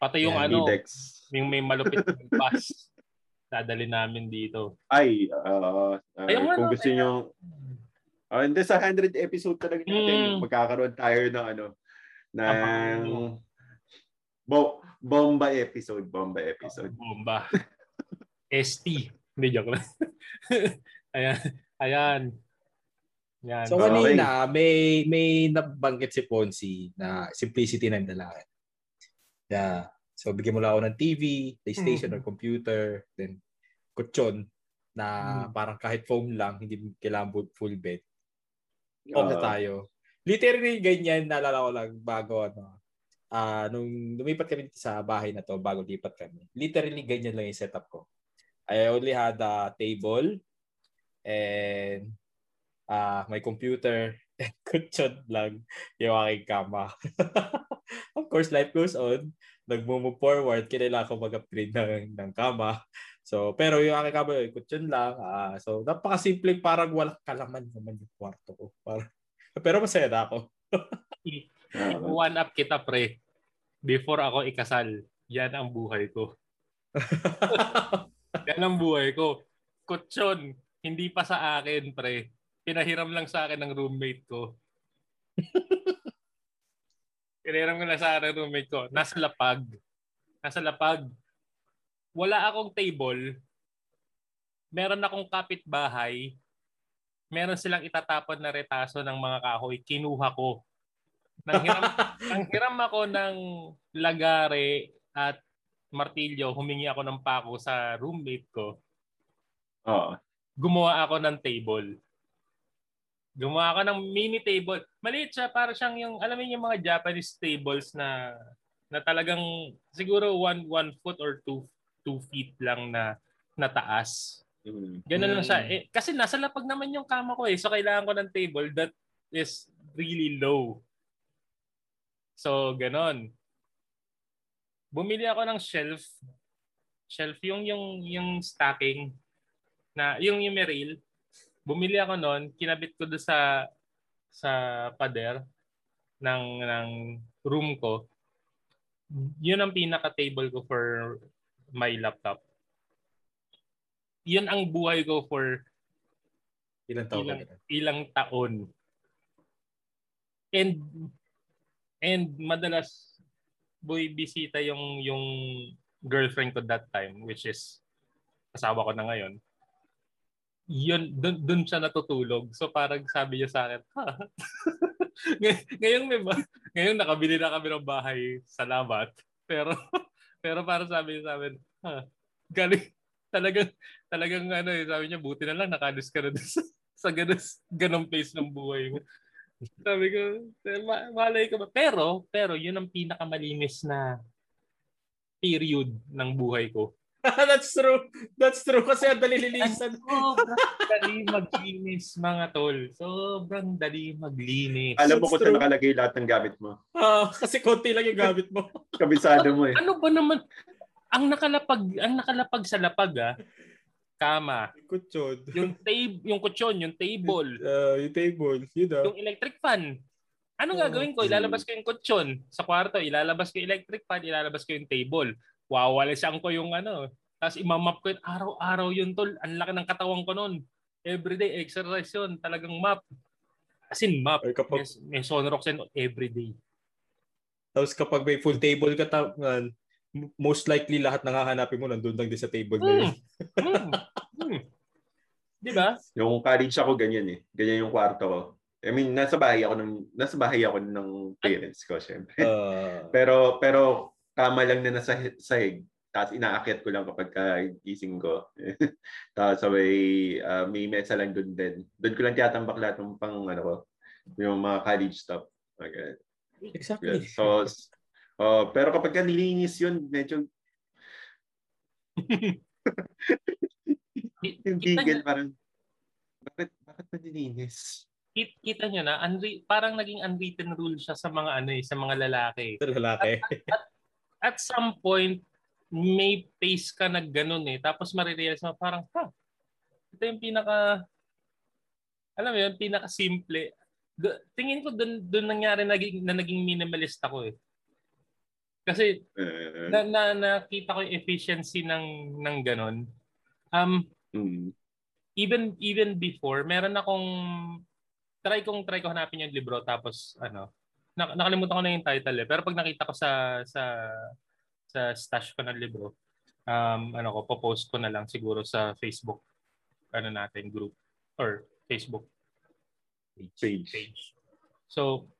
Pati yung yeah, ano, Midex. Yung may malupit ng pass. Dadali namin dito. Ay, uh, uh, Ayun, kung gusto nyo, uh, and sa one hundred episode talaga natin, mm. magkakaroon tayo ng ano, ng bo- bomba episode, bomba episode. Bomba. S T. Hindi, joke lang. Ayan. Ayan. Yan. So, kanina, okay. may, may nabanggit si Ponzi na simplicity ng dalayan. Yeah. So, bigyan mo lang ako ng T V, PlayStation, mm. or computer, then kutsyon na mm. parang kahit phone lang, hindi kailangan full bed. Home uh, na tayo. Literally, ganyan, naalala ko lang bago, ano, uh, nung lumipat kami sa bahay na to, bago lipat kami, literally, ganyan lang yung setup ko. I only had a table and uh, my computer, kutsyon lang yung aking kama. Of course, life goes on. Nag-move forward, kailangan ko mag-upgrade ng, ng kama. So, pero yung aking kama, kutsyon lang. Uh, so, napakasimple, parang walang kalaman naman yung kwarto ko. Parang, pero masaya na ako. One up kita, pre. Before ako ikasal, yan ang buhay ko. Yan ang buhay ko. Kutsyon, hindi pa sa akin, pre. Pinahiram lang sa akin ng roommate ko. Kiniram ko na sa aking roommate ko. Nasa lapag. Nasa lapag. Wala akong table. Meron akong kapitbahay. Meron silang itatapon na retaso ng mga kahoy. Kinuha ko. Nanghiram, nanghiram ako ng lagare at martilyo. Humingi ako ng pako sa roommate ko. Oh. Gumawa ako ng table. Gumawa ka ng mini table. Maliit siya, para siyang yung, alam mo yung mga Japanese tables na na talagang siguro one, one foot or two, two feet lang na nataas. Ganun lang siya. Eh, kasi nasa lapag naman yung kama ko eh. So kailangan ko ng table that is really low. So ganun. Bumili ako ng shelf. Shelf yung yung, yung stacking. Na, yung yung may rail. Bumili ako noon, kinabit ko doon sa sa pader ng ng room ko. 'Yun ang pinaka table ko for my laptop. 'Yun ang buhay ko for ilang taon. Ilang, ilang taon. And and madalas bumibisita yung yung girlfriend ko that time, which is asawa ko na ngayon. Yun, dun, dun siya natutulog. So parang sabi niya sa akin, ha? Ngay- ngayong, may ba- ngayong nakabili na kami ng bahay, salamat. Pero pero parang sabi niya sa akin, ha? Galing, talagang, talagang ano eh, sabi niya, buti na lang nakalis ka na sa, sa ganun, ganun place ng buhay mo. Sabi ko, ma- malay ka ba? Pero, pero yun ang pinakamalinis na period ng buhay ko. That's true. That's true. Kasi ang dali lilisan. Sobrang dali maglinis, mga tol. Sobrang dali maglinis. Alam mo kung saan nakalagay lahat ng gamit mo. Uh, kasi konti lang yung gamit mo. Kabisado mo eh. Ano ba naman? Ang nakalapag, ang nakalapag sa lapag ah. Kama. Kutsyon. Yung table, yung kutsyon, yung table. Uh, yung table. You know. Yung electric fan. Ano gagawin ko? Ilalabas ko yung kutsyon sa kwarto. Ilalabas ko yung electric fan. Ilalabas ko yung table. Wawalisan ko yung ano. Tapos imamap ko yun. Araw-araw yun, tol. Ang laki ng katawan ko nun. Everyday exercise yun. Talagang map. As in map. Ay, kapag... May, may Sonrox yun everyday. Tapos kapag may full table ka, ta- most likely lahat nangahanapin mo nandun lang din sa table na yun. Mm. Mm. Diba? Yung college ako ganyan eh. Ganyan yung kwarto ko. I mean, nasa bahay ako ng, nasa bahay ako ng parents ko, syempre. Uh... pero, pero, kama lang na nasa sahig. Tapos inaakyat ko lang kapag gising ko. Tapos sabay, uh, may mesa lang doon din. Doon ko lang tiyatambak lahat ng pang, ano ko, yung mga college stuff. Okay. Exactly. Yeah. So, uh, pero kapag nilinis yun, medyo... yung gigil, parang, bakit, bakit pa nilinis? Kita nyo na, unri- parang naging unwritten rule siya sa mga, ano eh, sa mga lalaki. Sa lalaki. At, at, at, At some point, may face ka na ganun eh. Tapos marirealize mo, parang, ha, ito yung pinaka, alam mo yun, pinaka-simple. Do, tingin ko, dun, dun nangyari naging, na naging minimalist ako eh. Kasi, na, na, nakita ko yung efficiency ng, ng ganun. Um, mm-hmm. Even even before, meron akong, try kong, try ko hanapin yung libro, tapos, ano, nakalimutan ko na yung title eh. Pero pag nakita ko sa sa sa stash ko ng libro, um ano ko, po-post ko na lang siguro sa Facebook ano natin group or Facebook page. page. So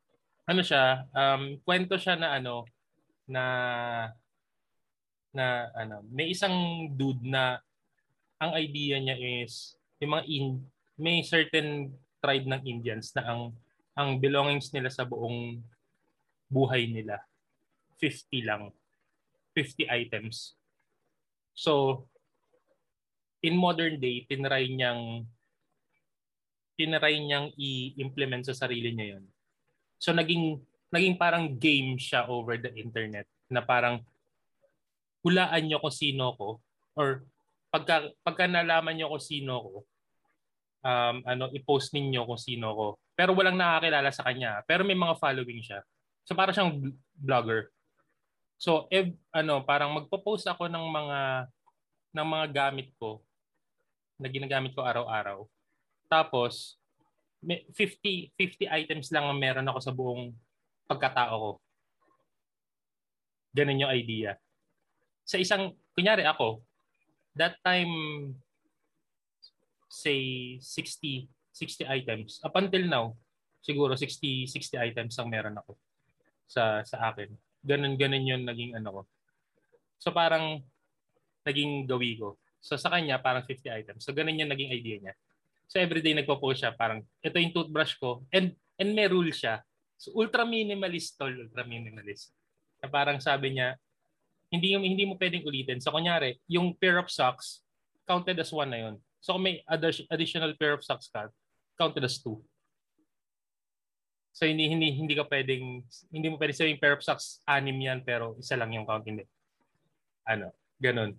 ano siya, um kwento siya na ano na na ano, may isang dude na ang idea niya is yung mga in, may certain tribe ng Indians na ang ang belongings nila sa buong buhay nila, fifty lang. fifty items. So, in modern day, tinry niyang, tinry niyang i-implement sa sarili niya yun. So, naging, naging parang game siya over the internet na parang hulaan niyo kung sino ko or pagka, pagka nalaman niyo kung sino ko, um, ano, i-post ninyo kung sino ko. Pero walang nakakilala sa kanya. Pero may mga following siya. So parang siyang vlogger. So ev, ano, parang magpo-post ako ng mga ng mga gamit ko na ginagamit ko araw-araw. Tapos may fifty items lang ang meron ako sa buong pagkatao ko. Ganun yung idea. Sa isang, kunyari ako, that time say sixty items. Up until now, siguro sixty items ang meron ako sa sa akin. Ganun-ganun yun naging ano ko. So parang naging gawi ko. So sa kanya, parang fifty items. So ganun yung naging idea niya. So everyday nagpo-post siya, parang ito yung toothbrush ko. And and may rule siya. So ultra minimalist, tol, ultra minimalist. So, parang sabi niya, hindi, hindi mo pwedeng ulitin. So kunyari, yung pair of socks, counted as one na yun. So kung may additional pair of socks ka, counted as two. So hindi hindi hindi ka pwedeng hindi mo pwedeng sabihin pair of socks anim yan pero isa lang yung count, hindi. Ano, ganun.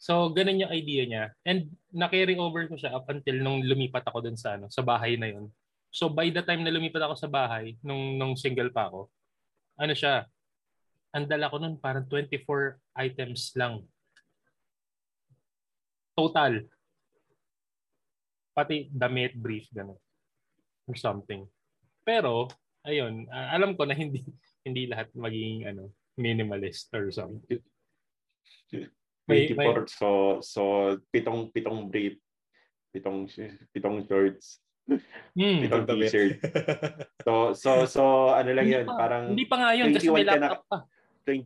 So ganun yung idea niya and na-carry over ko siya up until nung lumipat ako dun sa ano, sa bahay na yun. So by the time na lumipat ako sa bahay nung nung single pa ako, ano siya? Ang dala ko nun parang twenty-four items lang. Total. Pati damit, brief, ganun. Or something. Pero, ayun, uh, alam ko na hindi hindi lahat magiging ano, minimalist or something. May, may... So, so pitong pitong brief, pitong pitong shorts, mm. pitong t-shirt. So, so, so, ano lang hindi yun? Pa, parang hindi pa nga yun, kasi may laptop ka na, pa.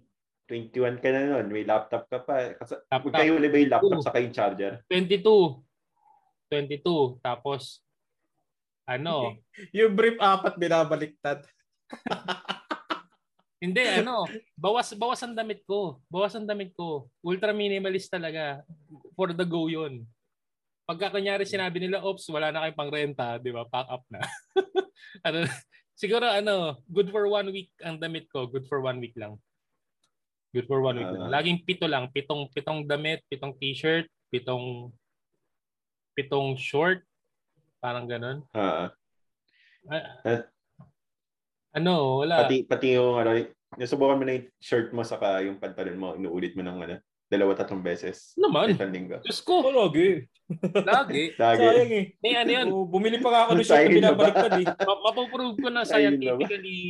twenty-one ka na nun, may laptop ka pa. Huwag kayo ulit ba yung laptop sa kayong charger? twenty-two. twenty-two. Tapos, ano? Yung brief apat binabaliktad. Hindi, ano, bawas bawas ang damit ko. Bawas ang damit ko. Ultra minimalist talaga. For the go yun. Pagka kunyari sinabi nila, oops, wala na kayong pangrenta, di ba? Pack up na. Ano, siguro, ano, good for one week ang damit ko. Good for one week lang. Good for one week uh, lang. Laging pito lang. Pitong, pitong damit, pitong t-shirt, pitong pitong short. Parang ganun. Uh, uh, ano, wala. Pati, pati yung, ano, nasubukan mo na yung shirt mo saka yung pantalon mo, inuulit mo ng, ano, dalawa tatlong beses. Naman. Diyos ko. Oh, lagi. Lagi. Lagi. Sayang eh. May ano yun. Bumili pa ako ng shirt na binabaliktad eh. Mapaprove ko na scientifically,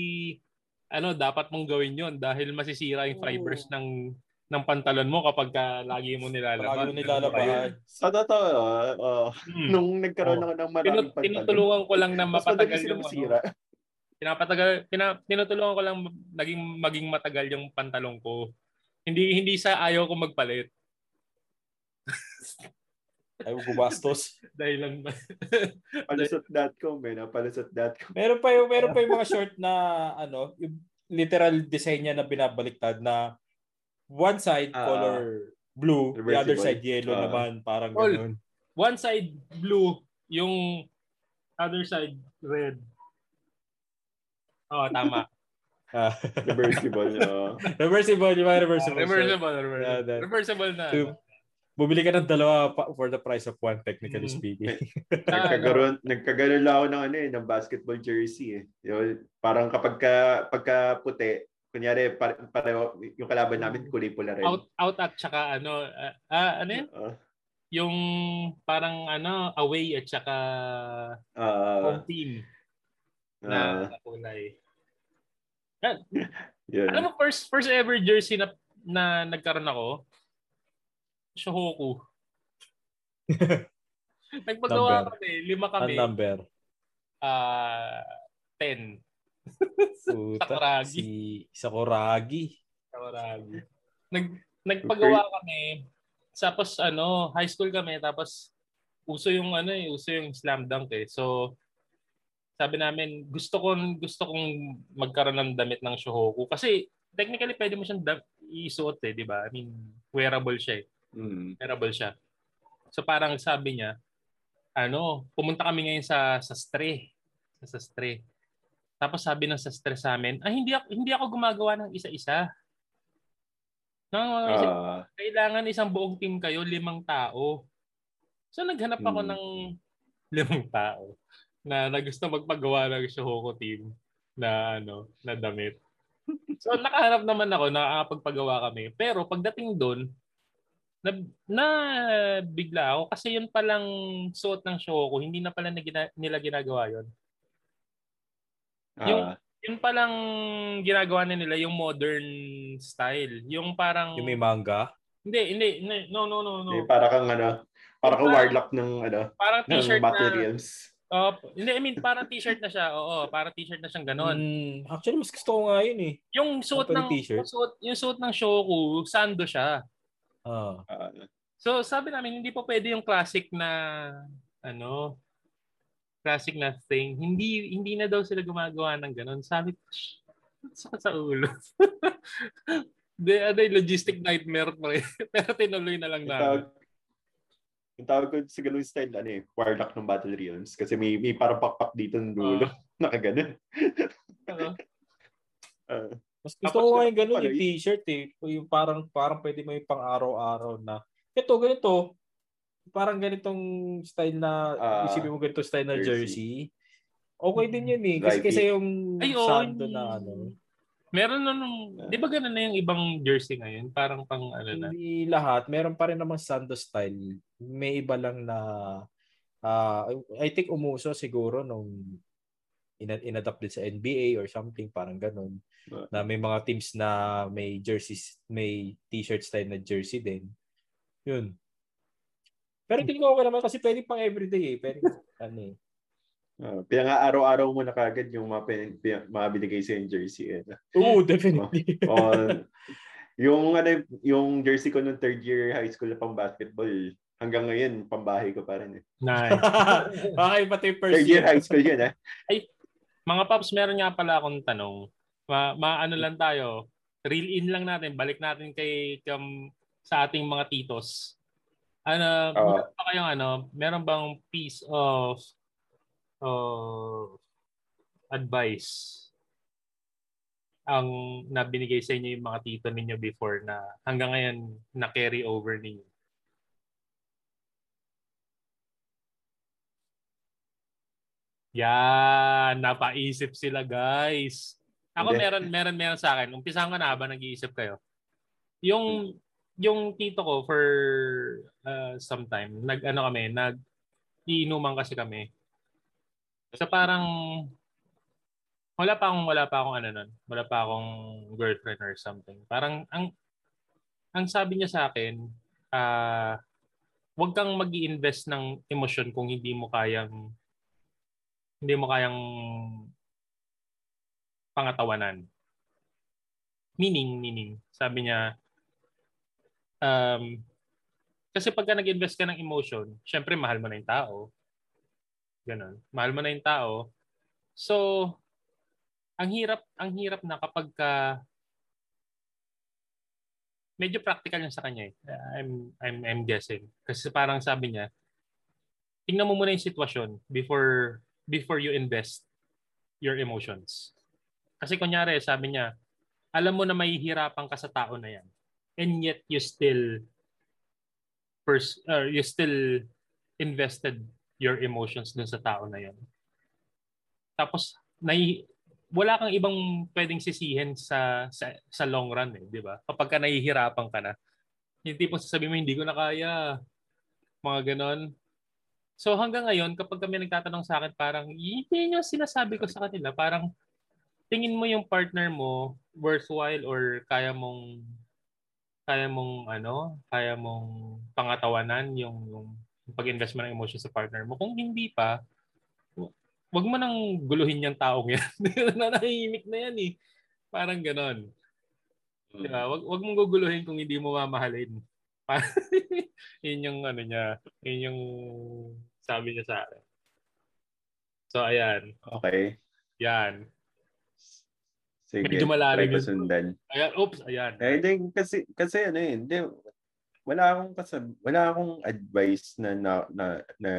ano, dapat mong gawin yun dahil masisira yung fibers oh. ng ng pantalon mo kapag ka lagi mo nilalaban. Lagi mo nilalaban. Sa totoo, uh, hmm. nung nagkaroon oh. ako ng maraming Tinut- pantalon. Tinutulungan ko lang na mapatagal yung masira. Ano, pinapatagal, pina, tinutulungan ko lang naging, maging matagal yung pantalon ko. Hindi hindi sa ayaw ko magpalit. Ayaw ko bastos. Dahil lang ba? Palusot dot com eh. Palusot dot com. Meron pa yung, meron pa yung mga short na ano, yung literal design niya na binabaliktad na one side uh, color blue, the other side yellow uh, naman, parang all, ganun. One side blue, yung other side red. Oh, tama. uh, reversible. Uh. reversible, yung mga reversible. Uh, reversible, reversible. Yeah, that, reversible na. To, bumili ka ng dalawa pa, for the price of one, technically mm. speaking. Nagkagaroon, nagkagaroon lang ako ng, ano, eh, ng basketball jersey. Eh. Yung, parang kapag ka, pagka puti, kunyari, pareho pare, yung kalaban namin kulay pula rin. Out, out at saka ano, uh, uh, ano yun? Uh, yung parang ano, away at saka uh, home team na uh, kulay. Uh, yeah. Alam mo, first, first ever jersey na, na nagkaroon ako, Shohoku. Nagpagawa number. kami, lima kami. Ang number? Uh, ten. Puta, si Sakuragi. Sakuragi. Nag nagpagawa kami. Tapos ano, high school kami tapos uso yung ano, eh, uso yung slam dunk eh. So sabi namin, gusto kong gusto kong magkaroon ng damit ng Shohoku kasi technically pwede mo siyang isuot eh, 'di ba? I mean, wearable siya eh. Mm. Wearable siya. So parang sabi niya, ano, pumunta kami ngayon sa sa Stray. Sa, sa Stray. Tapos sabi ng sastre sa amin, ah, hindi ako, hindi ako gumagawa ng isa-isa. No, uh, kailangan isang buong team kayo, limang tao. So naghanap ako hmm. ng limang tao na, na gusto magpagawa ng Shohoku team na, ano, na damit. So nakahanap naman ako, nakakapagpagawa kami. Pero pagdating doon, na, na bigla ako kasi yun palang suot ng Shohoku, hindi na pala nila, nila ginagawa yun. Yung, uh, yung palang ginagawa na nila, yung modern style. Yung parang... Yung may manga? Hindi, hindi. No, no, no. no. Hindi, para kang ano, para kang warlock ng ano, parang t-shirt ng materials. Na, oh, hindi, I mean, parang t-shirt na siya. Oo, parang t-shirt na siyang ganon. Mm, actually, mas gusto ko nga yun eh. Yung suot ng t-shirt. Yung suot, yung suot ng Shohoku, sando siya. Ah. Uh, so, sabi namin, hindi pa pwede yung classic na ano... classic na thing. Hindi hindi na daw sila gumagawa ng ganun. Sabi ko, saka sa ulo. They, they logistic nightmare pa rin. Pero tinuloy na lang namin. Yung tawag ko sa ganun style, ano eh, warlock ng Battle Realms. Kasi may, may parang pakpak dito ng dulo. Uh, Nakaganan. uh, uh, Mas gusto ko nga yung ganun, yung t-shirt eh. Yung parang, parang pwede mo yung pang-araw-araw na, ito, ganito. Parang ganitong style na uh, isipin mo ganito style na jersey. jersey. Okay din yun eh. Kasi kasi yung Ay, sando um, na ano. Meron na nung, uh, di ba ganun na yung ibang jersey ngayon? Parang pang ano na. Hindi lahat. Meron pa rin namang sando style. May iba lang na, uh, I think umuso siguro nung in- inadapt din sa N B A or something, parang ganun. Right. Na may mga teams na may jerseys, may t-shirts type na jersey din. Yun. Pero tingin ko okay naman kasi pwede pang everyday eh. Pwede ano eh. Uh, kaya nga araw-araw mo na kagad yung mabibigay sa yung jersey eh. Oo, oh, definitely. On, yung ano yung jersey ko nung third year high school na pang basketball, hanggang ngayon pambahay ko pa rin eh. Nice. Okay, pati first third year high school yun eh. Ay, mga Pops, meron nga pala akong tanong. Ma, ma ano lang tayo, reel in lang natin, balik natin kay, kay sa ating mga titos. Ano, uh, meron ba kayong ano, meron bang piece of Uh, advice ang nabinigay sa inyo yung mga tito ninyo before na hanggang ngayon na-carry over ninyo? Yan, napaisip sila guys. Ako Hindi. meron meron meron sa akin. Umpisahan ko na ba nag-iisip kayo? Yung yung tito ko for uh, some time, nag-ano kami, nag-iinuman kasi kami. So parang wala pa akong wala pa akong ano nun, wala pa akong girlfriend or something. Parang ang ang sabi niya sa akin, ah uh, wag kang mag-i-invest ng emosyon kung hindi mo kayang hindi mo kayang pangatawanan. Meaning meaning, sabi niya um kasi pagka nag-invest ka ng emotion, syempre mahal mo na 'yung tao. Ganun. Mahal mo na yung tao. So, ang hirap, ang hirap na kapag ka, medyo practical yung sa kanya eh. I'm, I'm, I'm guessing. Kasi parang sabi niya, tingnan mo muna yung sitwasyon before, before you invest your emotions. Kasi kunyari, sabi niya, alam mo na mahihirapan ka sa tao na yan. And yet, you still, pers- or you still invested your emotions dun sa tao na yun. Tapos, nai, wala kang ibang pwedeng sisihin sa sa, sa long run eh, di ba? Kapag ka nahihirapan ka na, hindi po sasabihin mo, hindi ko na kaya, mga ganon. So hanggang ngayon, kapag kami nagtatanong sa akin, parang, yun yung sinasabi ko sa kanila, parang, tingin mo yung partner mo worthwhile or kaya mong, kaya mong, ano, kaya mong pangatawanan yung, yung pag-invest mo ng emotion sa partner mo. Kung hindi pa, wag mo nang guluhin yung taong yan. Nanahimik na yan eh. Parang ganon. Diba? Wag, wag mong guguluhin kung hindi mo mamahalin. Yun yung ano niya. Yun yung sabi niya sa akin. So, ayan. Okay. Yan. Sige. Medyo malalim yun. Ayan. Oops. Ayan. I think kasi, kasi ano yun. Hindi. Wala akong kasab- wala akong advice na na, na na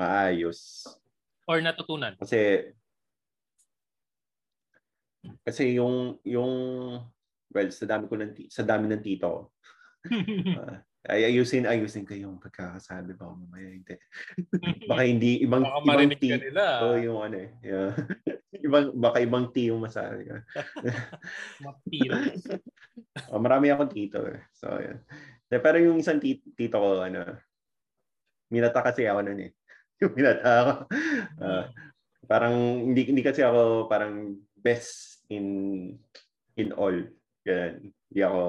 maayos or natutunan kasi kasi yung yung well sa dami ko ng sa dami ng tito uh, ay ayusin ayusin ko yung pagkakasabi ba mamaya hindi baka hindi ibang baka ibang tito oh yung ano eh yeah. ibang baka ibang tito yung masabi ko oh, marami akong tito eh. So, yun. Pero yung isang tito, tito ko, ano, minata kasi ako nun eh. Yung minata ako. Uh, parang, hindi, hindi kasi ako parang best in in all. Ganun. Hindi ako,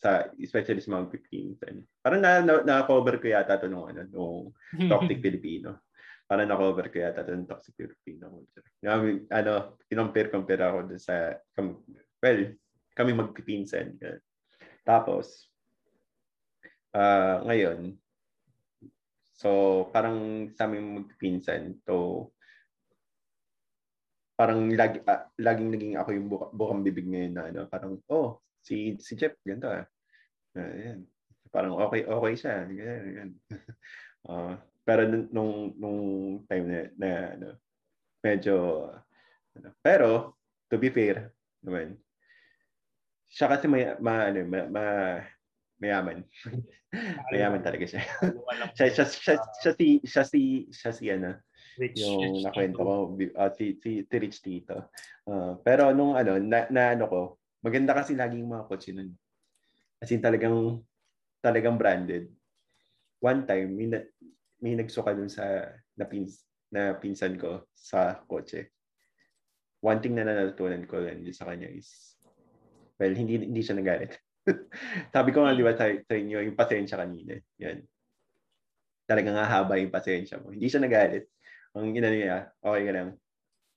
sa, especially sa mga Philippines. Parang na, na, na-cover ko yata ito nung, ano, nung Toxic Filipino. Parang na-cover ko yata ito nung Toxic Filipino. Ano, kinompare-compare ako dun sa, well, kami magpipinsan. Tapos, uh, ngayon, so parang sa aming magpipinsan, to parang lag, uh, laging naging ako yung buka, bukang bibig ngayon na ano, parang, oh, si, si Jeff, ganito ah. Uh, parang okay, okay siya. Ganyan, ganyan. uh, pero nung, nung time na, na ano, medyo, ano, pero, to be fair, naman, siya kasi may ma, ano, ma, ma, mayaman. Mayaman talaga siya. siya, siya, siya, siya, si, siya, si, siya si ano, Rich, yung nakwento ko, uh, si, si, si Rich Tito. Uh, pero nung ano, na, na ano ko, maganda kasi laging mga kotse nun. As in talagang, talagang branded. One time, may, na, may nagsuka dun sa napins, na pinsan ko sa kotse, one thing na natutunan ko rin sa kanya is, well, hindi hindi siya nagalit. Sabi ko nga, di ba, try, try nyo yung pasensya kanina. Yan. Talagang hahaba yung pasensya mo. Hindi siya nagalit. Ang ina niya, okay ka lang.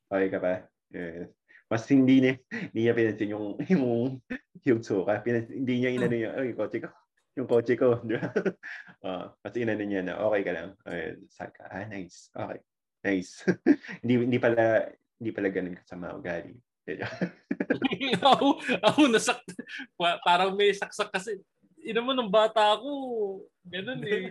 Okay ka pa. Yes. Mas hindi niya, hindi niya pinansin yung yung suka. Pinansin, hindi niya ina niya, ay, kotse ko. Yung kotse ko, di ba? Uh, mas ina niya na, okay ka lang. Okay. Saka, ah, nice. Okay. Nice. hindi, hindi pala, hindi pala ganun kasama ugali. Ako, ako nasak, parang may saksak kasi. Ina mo, nung bata ako, ganun eh.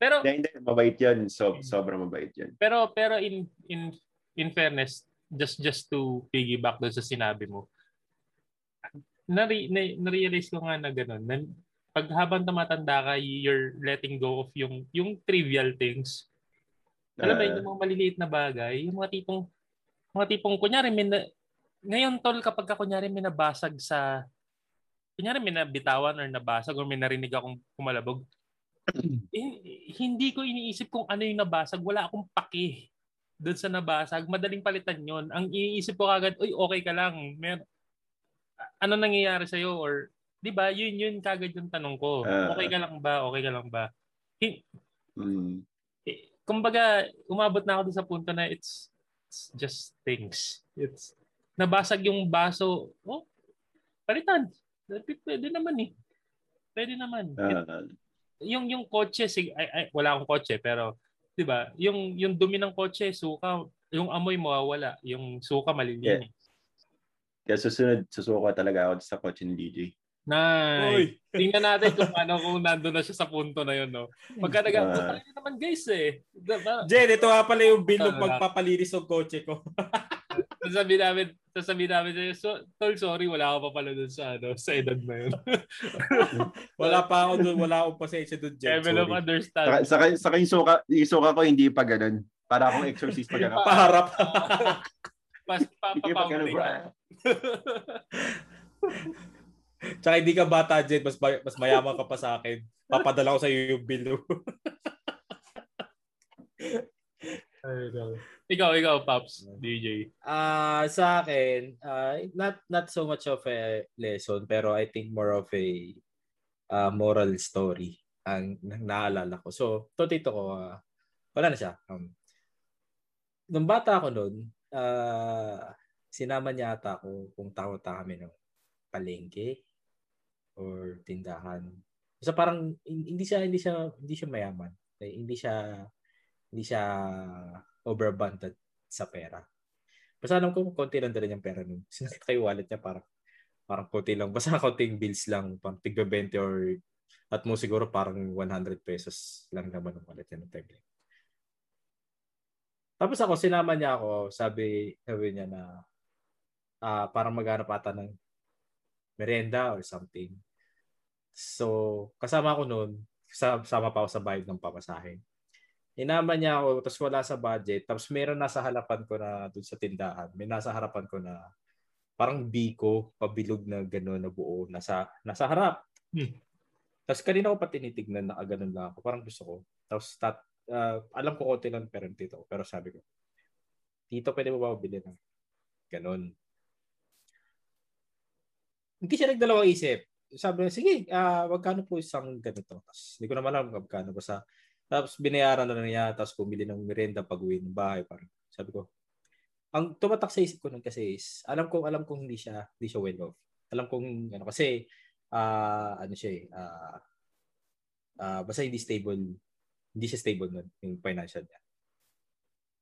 Pero hindi, hindi, mabait yun. So, sobrang mabait yun. Pero pero in in in fairness, just just to piggyback doon sa sinabi mo, nare, nare, narealize ko nga na ganun. Na, pag habang tumatanda ka, you're letting go of yung yung trivial things. Alam mo, uh, yung mga maliliit na bagay, yung mga tipong, mga tipong kunyari, mina, ngayon tol, kapag ka, kunyari may nabasag sa, kunyari may nabitawan or nabasag or may narinig akong kumalabog, hindi ko iniisip kung ano yung nabasag. Wala akong paki doon sa nabasag. Madaling palitan yun. Ang iniisip ko agad, uy, okay ka lang. Mer- ano nangyayari sa'yo? Or, di ba, yun yun kagad yung tanong ko. Uh, okay ka lang ba? Okay ka lang ba? Hin- mm. eh, kumbaga, umabot na ako doon sa punto na it's, it's just things. It's, nabasag yung baso. Oh, palitan. Pwede naman eh. Pwede naman. Uh, It, yung yung kotse, sig- ay, ay, wala akong kotse, pero 'di ba yung yung dumi ng kotse, suka, yung amoy mawawala, yung suka malilinis. Kaya yeah. susunod susuka talaga ako sa kotse ni D J. Nice. Tingnan natin kung ano, kung nandoon na siya sa punto na 'yon, no. Pagka nag-aabot uh, na naman, guys eh. Jay, ito nga pala yung bill ng pagpapalinis ng kotse ko. Sasabihin namin, sasabihin namin sa'yo, so, tol, sorry, wala ako pa pala dun sa, ano, sa edad na yun. Wala pa ako dun, wala akong pasensya dun, Jeff. Level of understanding. Saka, saka, saka yung, suka, yung suka ko, hindi pa ganun. Para akong exorcist pa ganun. Paharap. Mas papapauli ka. Tsaka hindi ka bata, Jeff. Mas, mas mayaman ka pa sa akin. Papadala ko sa'yo yung bill. Ay, no. Ikaw, ikaw, Pops, D J. Ah, uh, sa akin, uh, not not so much of a lesson, pero I think more of a uh, moral story ang naalala ko. So, to tito ko, uh, wala na siya. Um, nung bata ako noon, uh, sinama niya ata ako kung tawta kami ng palengke or tindahan. So parang hindi siya hindi siya hindi siya mayaman. Hindi siya hindi siya overabundant sa pera. Basta alam ko, konti lang dala niyang pera nun. Sinakit kayo wallet niya, parang, parang konti lang. Basta konting bills lang, parang tig-twenty or at most siguro parang one hundred pesos lang naman ng wallet niya ng time. Tapos ako, sinama niya ako, sabi, sabi niya na uh, parang maghanap ata ng merenda or something. So, kasama ko nun, kasama pa ako sa bayad ng pamasahe. Inama niya ako, tapos wala sa budget. Tapos meron nasa harapan ko na doon sa tindahan. May nasa harapan ko na parang biko, pabilog na gano'n na buo. Nasa, nasa harap. Hmm. Tapos kanina ko pa tinitignan, nakaganon lang ako. Parang gusto ko. Tapos tat, uh, alam ko konti lang pero tito ko. Pero sabi ko, tito, pwede mo ba mabili na? Ganon. Hindi siya nagdalawang isip. Sabi niya, sige, uh, magkano po isang ganito? Tapos hindi ko naman alam magkano po sa... Tapos binayaran na lang niya, tapos bumili ng merenda pag-uwi ng bahay. Parang, sabi ko, ang tumatak sa isip ko nun kasi is, alam ko, alam kong hindi siya, hindi siya well off. Alam kong, ano, kasi, uh, ano siya eh, uh, uh, basta hindi stable, hindi siya stable nun, yung financial niya.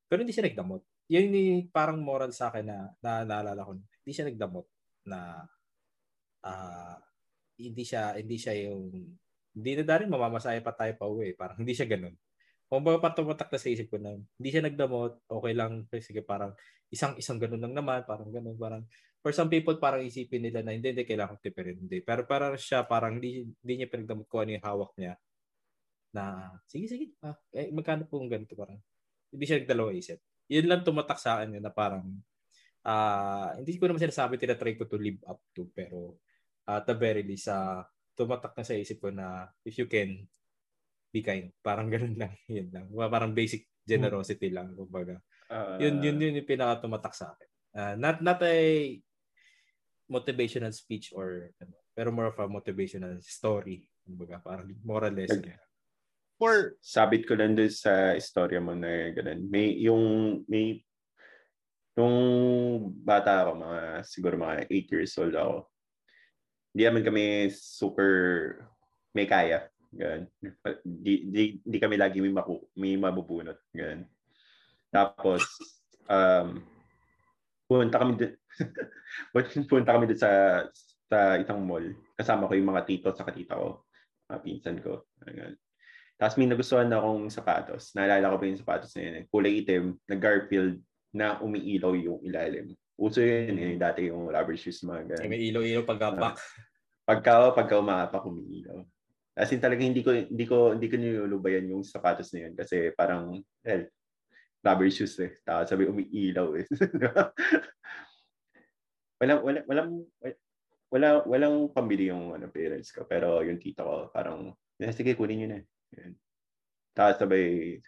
Pero hindi siya nagdamot. Yun yung parang moral sa akin na, na naalala ko, hindi siya nagdamot na, uh, hindi siya, hindi siya yung, hindi na darin mamamasaya pa tayo pa uwi. Parang hindi siya ganun. Kung baga pa tumatak na sa isip ko na hindi siya nagdamot, okay lang, sige parang isang-isang ganun lang naman, parang ganun. Parang, for some people, parang isipin nila na hindi, hindi, kailangan tipirin, hindi. Pero parang siya, parang hindi, hindi niya pinagdamot ko ano yung hawak niya. Na, sige, sige, ah, eh, magkano pong ganito parang. Hindi siya nagdalawa isip. Yun lang tumatak sa akin yun na parang, uh, hindi ko naman sinasabi, tinatry ko to live up to, pero at the very least, sa uh, tumatak na sa isip ko na if you can, be kind. Parang ganun lang. Yun lang. Parang basic generosity lang kumbaga. Uh, yun yun yun yung pinaka tumatak sa akin. Uh, not not a motivational speech or ano, pero more of a motivational story kumbaga, parang moral lesson. Okay. Or sabit ko lang doon sa istorya mo na ganun. May yung may nung bata ako, mga siguro mga eight years old ako. Hindi naman kami super may kaya. Ganun. Di, di, di kami lagi may, maku, may mabubunot. Ganun. Tapos, um, punta kami doon punta kami doon sa, sa itang mall. Kasama ko yung mga tito sa katita ko. Mga pinsan ko. Ganun. Tapos may nagustuhan na akong sapatos. Naalala ko pa yung sapatos na yun. Kulay itim, na Garfield, na umiilaw yung ilalim. Uso yun eh. Dati yung rubber shoes, mga ganun. May ilaw-ilaw pagkapak. Pagka, pagka umaapak, umiilaw. As in talaga, hindi ko, hindi ko, hindi ko nilulubayan yung sapatos na yun. Kasi parang, well, rubber shoes eh. Tapos sabi, umiilaw eh. walang, walang, walang, walang, walang pambili yung ano, parents ko. Pero yung tita ko, parang, sige, kunin yun eh. Ayan. Tapos sabay,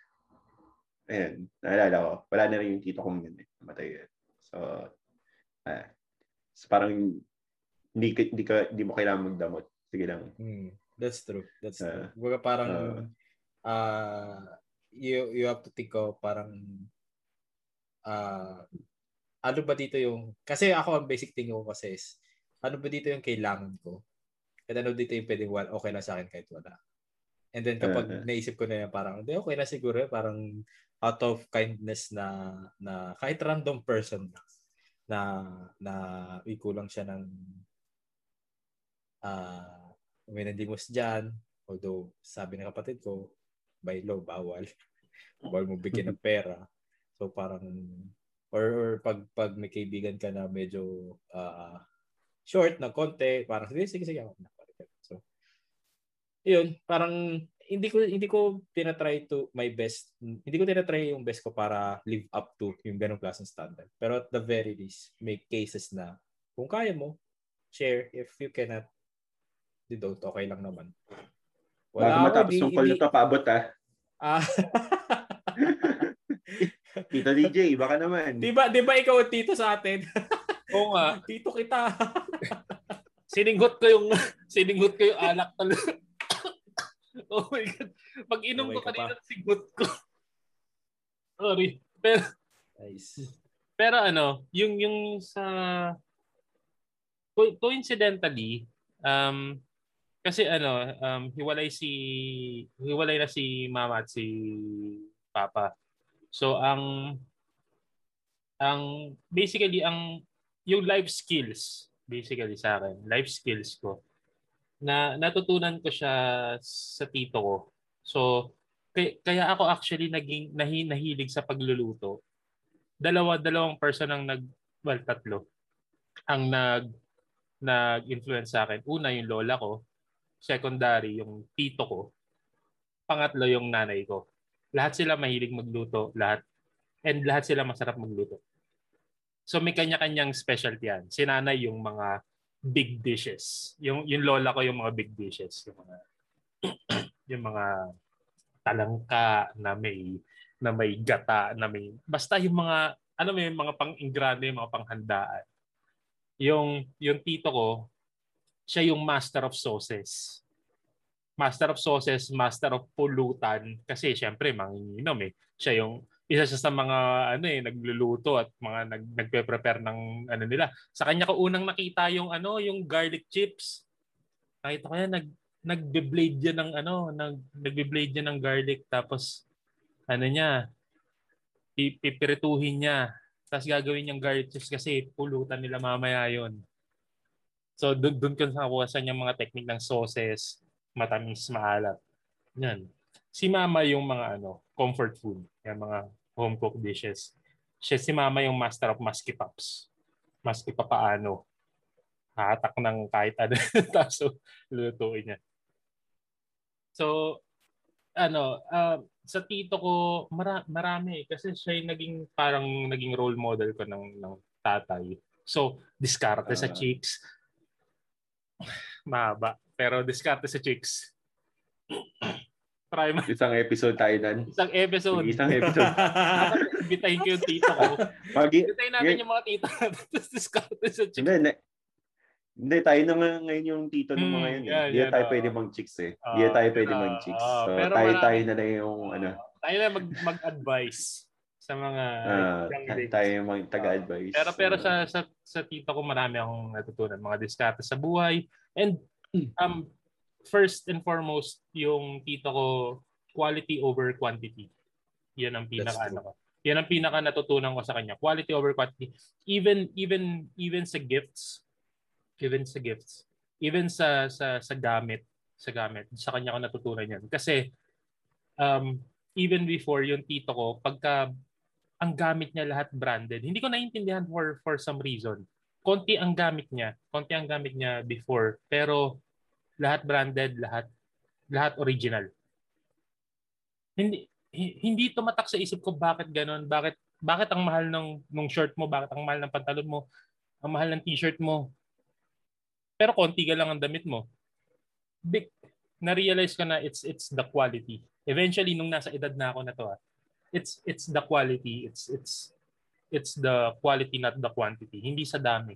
ayan, naalala ko, wala na rin yung tito kong yun eh, namatay yun. So, ah, so parang, hindi, hindi, ka, hindi mo kailangan magdamot. Sige lang. Mm, that's true. That's uh, true. Baga parang, uh, uh, you, you have to think of parang, uh, ano ba dito yung, kasi ako, ang basic thing ko kasi is, ano ba dito yung kailangan ko? At ano dito yung pwedeng wala, okay lang sa akin kahit wala. And then kapag uh, uh, naisip ko na yan, parang hindi, okay na siguro, parang out of kindness na na kahit random person na na, na ikulang siya ng uh, may nandimus dyan, although sabi ng kapatid ko, by law, bawal. Bawal mo bigyan ng pera. So parang, or, or pag, pag may kaibigan ka na medyo uh, short na konti, parang sige, sige, sige, ako na. Yun, parang hindi ko hindi ko tina-try to my best. Hindi ko tina-try yung best ko para live up to yung ganung klaseng standard. Pero at the very least, may cases na kung kaya mo, share. If you cannot, di don't, okay lang naman. Wala, bago matapos yung call na ito, paabot ha. Ah. Tito D J, baka naman. Di ba, di ba ikaw ang tito sa atin? Oo nga. Tito kita. Siningot ko yung siningot ko yung alak talaga. Oh my God. Pag-inom oh ko kanina, sigot ko. Sorry. Pero, nice. Pero ano, yung, yung sa... Co- coincidentally, um, kasi ano, um, hiwalay si... Hiwalay na si Mama at si Papa. So, ang... ang basically, ang... yung life skills, basically sa akin. Life skills ko. Na natutunan ko siya sa tito ko. So, kay, kaya ako actually naging nahi, nahilig sa pagluluto. Dalawa dalawang person ang nag well tatlo ang nag nag-influence sa akin. Una yung lola ko, secondary yung tito ko, pangatlo yung nanay ko. Lahat sila mahilig magluto, lahat and lahat sila masarap magluto. So may kanya-kanyang specialty yan. Si nanay yung mga big dishes. Yung yung lola ko yung mga big dishes, yung mga yung mga talangka na may na may gata, na may basta yung mga ano may mga pang-ingredients, yung mga panghandaan. Yung yung tito ko, siya yung master of sauces. Master of sauces, master of pulutan kasi syempre manginginom eh. Siya yung isa siya sa mga ano eh nagluluto at mga nag nagpe-prepare ng ano nila. Sa kanya ko unang nakita yung ano yung garlic chips. Nakita ko yan nag nagbe-blade yan ng ano nag nagbe-blade yan ng garlic tapos ano niya pipirituhin niya. Tapos gagawin niyang garlic chips kasi pulutan nila mamaya yon. So doon doon ko nakuha sa kanya mga technique ng sauces, matamis, maalat. Yan. Si Mama yung mga ano comfort food, yung mga home cooked dishes. Siya si Mama yung master of maski pops. Maski pa paano. Hatak ng kahit ano. Tapos lutuin niya. So, ano, uh, sa tito ko, mara- marami. Kasi siya yung naging, parang naging role model ko ng, ng tatay. So, diskarte uh, sa chicks. Mahaba. Pero diskarte sa chicks. Prime. Isang episode tayo nan. Isang episode. Isang episode. Bitahin ko yung tito ko. Bitahin natin yung mga tito. Tapos discount sa chicks. Hindi, hindi tayo na nga ngayon yung tito ng mga yun. Hindi tayo pwede mang chicks eh. Hindi tayo pwede mang chicks. So tayo-tayo na na yung ano. Tayo na mag-advise sa mga tayo yung taga-advise. Pero pero sa sa tito ko marami akong natutunan. Mga diskarte sa buhay. And um first and foremost, yung tito ko, quality over quantity. Yan ang pinaka ano ko. Yan ang pinaka natutunan ko sa kanya. Quality over quantity. Even even even sa gifts, even sa gifts, even sa sa sa gamit, sa gamit. Sa kanya ko natutunan 'yan. Kasi um even before yung tito ko, pagka ang gamit niya lahat branded. Hindi ko naiintindihan for for some reason. Konti ang gamit niya. Konti ang gamit niya before, pero lahat branded, lahat lahat original. Hindi hindi tumatak sa isip ko bakit ganoon, bakit bakit ang mahal ng ng shirt mo, bakit ang mahal ng pantalon mo, ang mahal ng t-shirt mo. Pero konti ka lang ang damit mo. Big na-realize ko na it's it's the quality. Eventually nung nasa edad na ako na to, ah, it's it's the quality, it's it's it's the quality not the quantity. Hindi sa dami.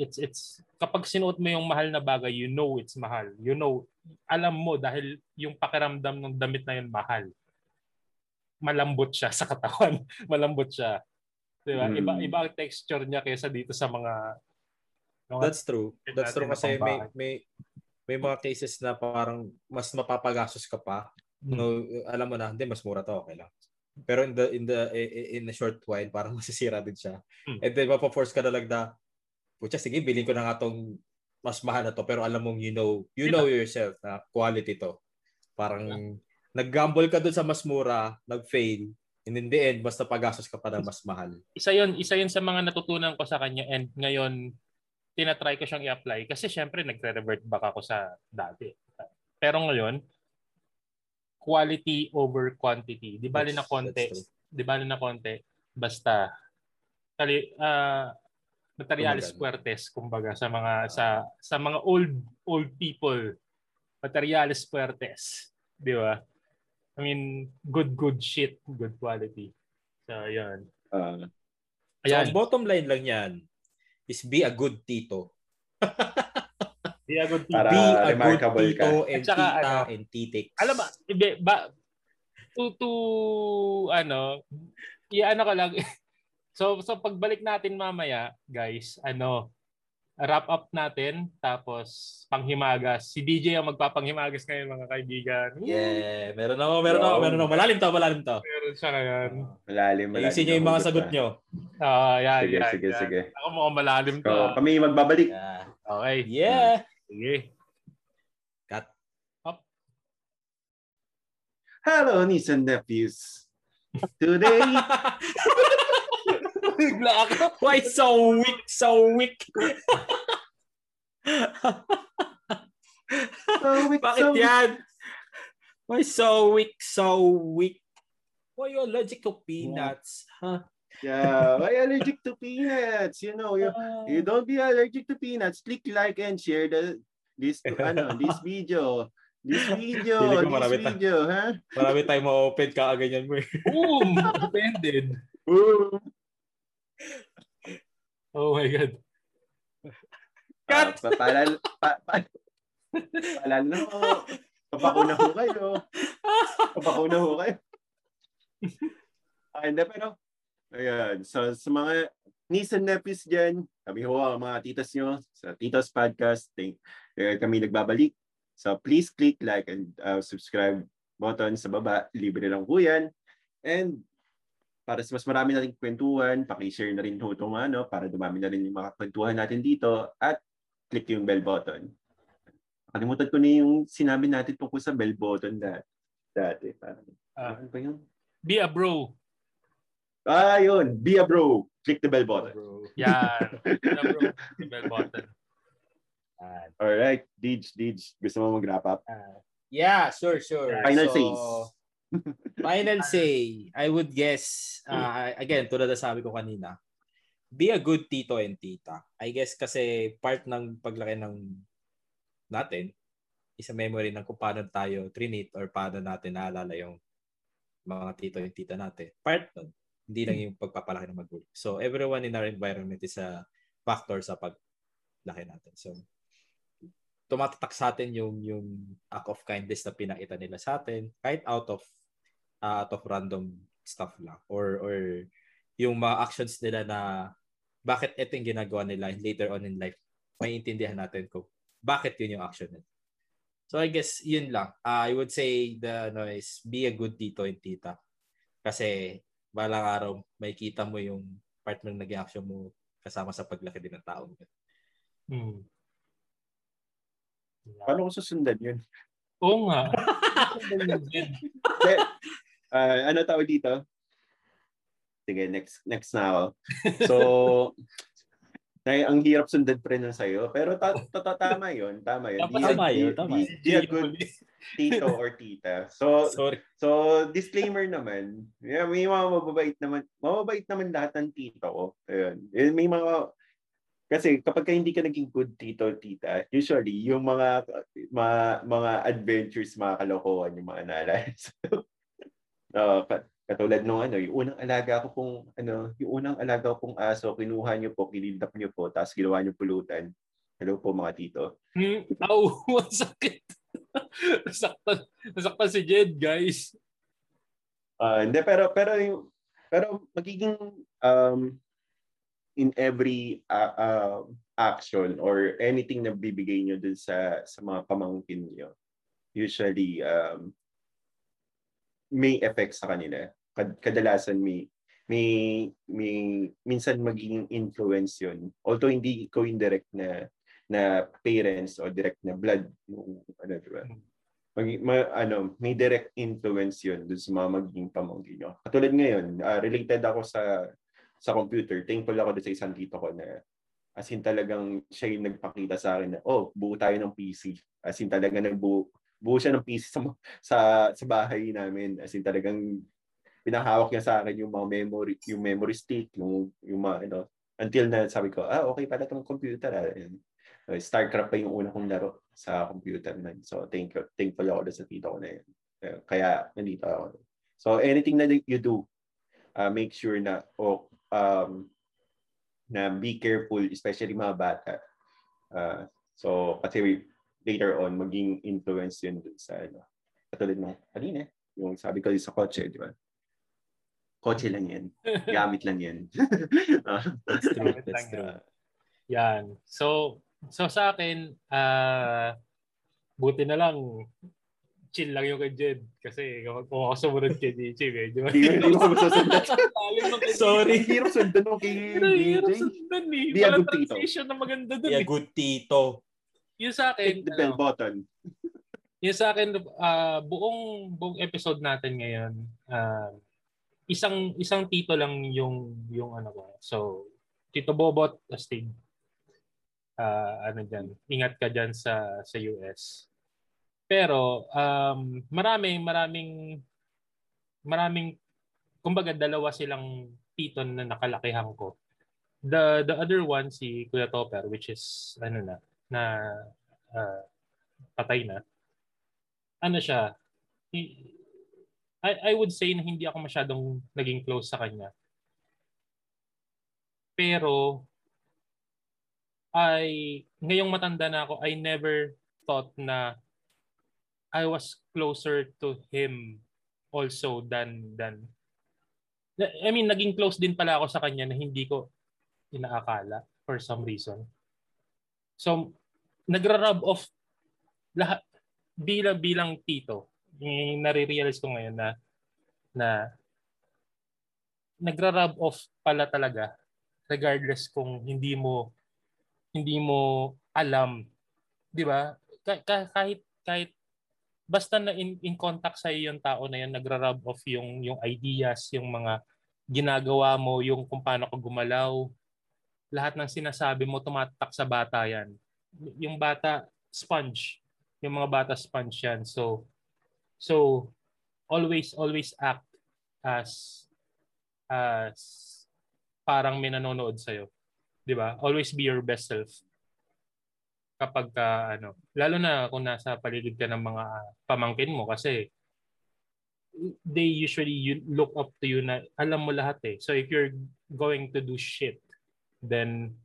It's it's kapag sinuot mo yung mahal na bagay, you know it's mahal. You know, alam mo dahil yung pakiramdam ng damit na yun mahal. Malambot siya sa katawan, malambot siya. 'Di ba? Mm. Iba iba ang texture niya kaysa dito sa mga no, that's true. That's true kasi may may may mga cases na parang mas mapapagastos ka pa. Mm. No, alam mo na, hindi mas mura to, okay lang. Pero in the in the in the short while parang masisira din siya. Mm. And then mapo-force ka na lang na pucha, sige, bilhin ko na nga itong mas mahal na to pero alam mong you know, you know yourself na quality to. Parang yeah. Nag-gamble ka doon sa mas mura, nag-fail, and in the end, basta pag-asos ka pa na mas mahal. Isa yun, isa yun sa mga natutunan ko sa kanya and ngayon, tinatry ko siyang i-apply kasi syempre nagre-revert back ako sa dati. Pero ngayon, quality over quantity. Di bali na konti, di bali na konti, basta, kali, ah, uh, materialis puertes kumbaga sa mga sa sa mga old old people, materialis puertes, di ba? I mean, good good shit, good quality. So ayan. Uh, ayan. So, bottom line lang yan is be a good tito. Be a good tito. Be a good tito and saka, tita ano, and titiks. Alam ba, ba to to ano, i-ano ka lang. So, so pagbalik natin mamaya, guys, ano, wrap up natin, tapos panghimagas. Si D J ang magpapanghimagas ngayon, mga kaibigan. Yeah, meron ako, meron ako, meron ako. Malalim to, malalim to. Meron siya ngayon. Malalim, malalim. Iisin niyo yung mga sagot niyo. Oo, yan, sige, yan, sige, yan. Sige. Ako mukhang malalim so, to. Kami magbabalik. Yeah. Okay. Yeah. Sige. Cut. Up. Hello, niece and nephews. Today... Bigla ako. Why so weak? So weak. So weak. Bakit so yan? Weak. Why so weak? So weak. Why you allergic to peanuts? Huh? Yeah, why allergic to peanuts? You know, you, you don't be allergic to peanuts. Click like and share the this ano, this video. This video, this video, ha? Huh? Marami tayong ma-open ka ganyan mo eh. Boom! Opened. Boom! Oh my God. Cut! Uh, palal... Pa, pa, palal na ko. Papakuna ko kayo. Papakuna ko kayo. Ah, hindi, pero... Ayan. So, sa mga niece and nephews dyan, kami ho ang mga titas nyo sa Titos Podcast. Thank, uh, kami nagbabalik. So, please click like and uh, subscribe button sa baba. Libre lang po yan. And... para sa mas marami nating kwentuhan, paki-share na rin ho itong ano, para dumami na rin yung mga kwentuhan natin dito at click yung bell button. Nakalimutan ko na yung sinabi natin tungkol sa bell button dati. dati. Parang, uh, ano ba yun? Be a bro. Ah, yun. Be a bro. Click the bell button. Bro. Yan. Be a bro. Click the bell button. Alright. Deej, Deej. Gusto mo mag-wrap up? Uh, yeah, sure, sure. Final so... says. Final say, I would guess, uh, again, tulad na sabi ko kanina, be a good tito and tita. I guess kasi part ng paglaki ng natin isa memory ng kung paano tayo trinate or paano natin naalala yung mga tito yung tita natin. Part nun, hindi lang yung pagpapalaki ng magulang. So everyone in our environment is a factor sa paglaki natin. So tumatatak sa atin yung yung act of kindness na pinakita nila sa atin kahit out of uh, out of random stuff lang or or yung mga actions nila na bakit ito yung ginagawa nila later on in life maiintindihan natin ko bakit yun yung action nila. So I guess yun lang. Uh, I would say the ano is be a good tito and tita kasi balang araw makikita mo yung part ng naging action mo kasama sa paglaki din ng taong yun. Hmm. Paano ko susundan yun? Oo nga. uh, ano tawag dito? Sige, next next na ako. So, ay, ang hirap sundan pa rin na sa'yo. Pero tama yun. Tama yun. Tama yun. Be a good tito or tita. So, so disclaimer naman. May mga mababait naman. Mababait naman lahat ng tito. Ayun. May mga... Kasi kapag ka hindi ka naging good tito tita, usually yung mga mga, mga adventures, mga kalokohan yung mga naalala. So, uh, katulad nung ano, yung unang alaga ko kung ano, yung unang alaga ko kung aso, kinuha niyo po, kinilidap niyo po, tapos ginawa niyo pulutan. Hello po mga tito. Hmm, oh, ang sakit. Nasaktan, nasaktan si Jed, guys. Uh, hindi, pero pero yung pero magiging um in every uh, uh, action or anything na bibigay nyo dun sa, sa mga pamangkin nyo, usually um, may effect sa kanila. Kad- kadalasan may, may, may minsan magiging influence yun. Although hindi ko indirect na, na parents o direct na blood. Ano, diba? Mag- ma- ano, may direct influence yun dun sa mga magiging pamangkin nyo. Katulad ngayon, uh, related ako sa sa computer, thankful ako sa isang tito ko na as in talagang siya yung nagpakita sa akin na, oh, buo tayo ng P C. As in talagang nagbuo buo siya ng P C sa, sa, sa bahay namin. As in talagang pinahawak niya sa akin yung mga memory, yung memory stick, yung, yung mga, ano, until na sabi ko, ah, okay pala itong computer. Ah. StarCraft pa yung una kong laro sa computer na. So, thank you. Thankful ako sa tito ko na yun. Kaya, nandito ako. So, anything na you do, uh, make sure na, oh, Um, na be careful, especially mga bata. Uh, so, kasi later on, maging influence yun sa, ano, katulad na, kanina, yung sabi ko sa kotse, di ba? Kotse lang yan. Gamit lang yan. That's true. That's true. Yan. So, so sa akin, uh, buti na lang, chill lang yung kay Jed kasi kung ako sumunod kay D J medyo hindi ko susundan. Sorry, hindi ko sundan kay D J. Di a good tito. Di a good tito. Yung sa akin, the bell button. Yung sa akin, uh, buong buong episode natin ngayon, uh, isang isang tito lang yung yung ano ko. So, Tito Bobot, astig. Uh, ano dyan, ingat ka dyan sa sa U S. Pero um maraming maraming maraming kumbaga dalawa silang tito na nakalakihan ko. The the other one si Kuya Topper which is ano na na uh, patay na. Ano siya? He, I I would say na hindi ako masyadong naging close sa kanya. Pero ay ngayong matanda na ako, I never thought na I was closer to him also than than I mean naging close din pala ako sa kanya na hindi ko inaakala for some reason. So nagra-rub off lahat bilang bilang tito. Nare-realize ko ngayon na na nagra-rub off pala talaga regardless kung hindi mo hindi mo alam, 'di ba? Kahit kahit basta na in, in contact sa iyo yung tao na yun, nagra-rub off yung, yung ideas, yung mga ginagawa mo, yung kung paano ka gumalaw. Lahat ng sinasabi mo, tumatak sa bata yan. Yung bata, sponge. Yung mga bata, sponge yan. So, so always, always act as as parang may nanonood sa'yo. Diba? Always be your best self. kapag ka, ano, lalo na kung nasa paligid ka ng mga pamangkin mo kasi they usually you look up to you na alam mo lahat eh. So if you're going to do shit, then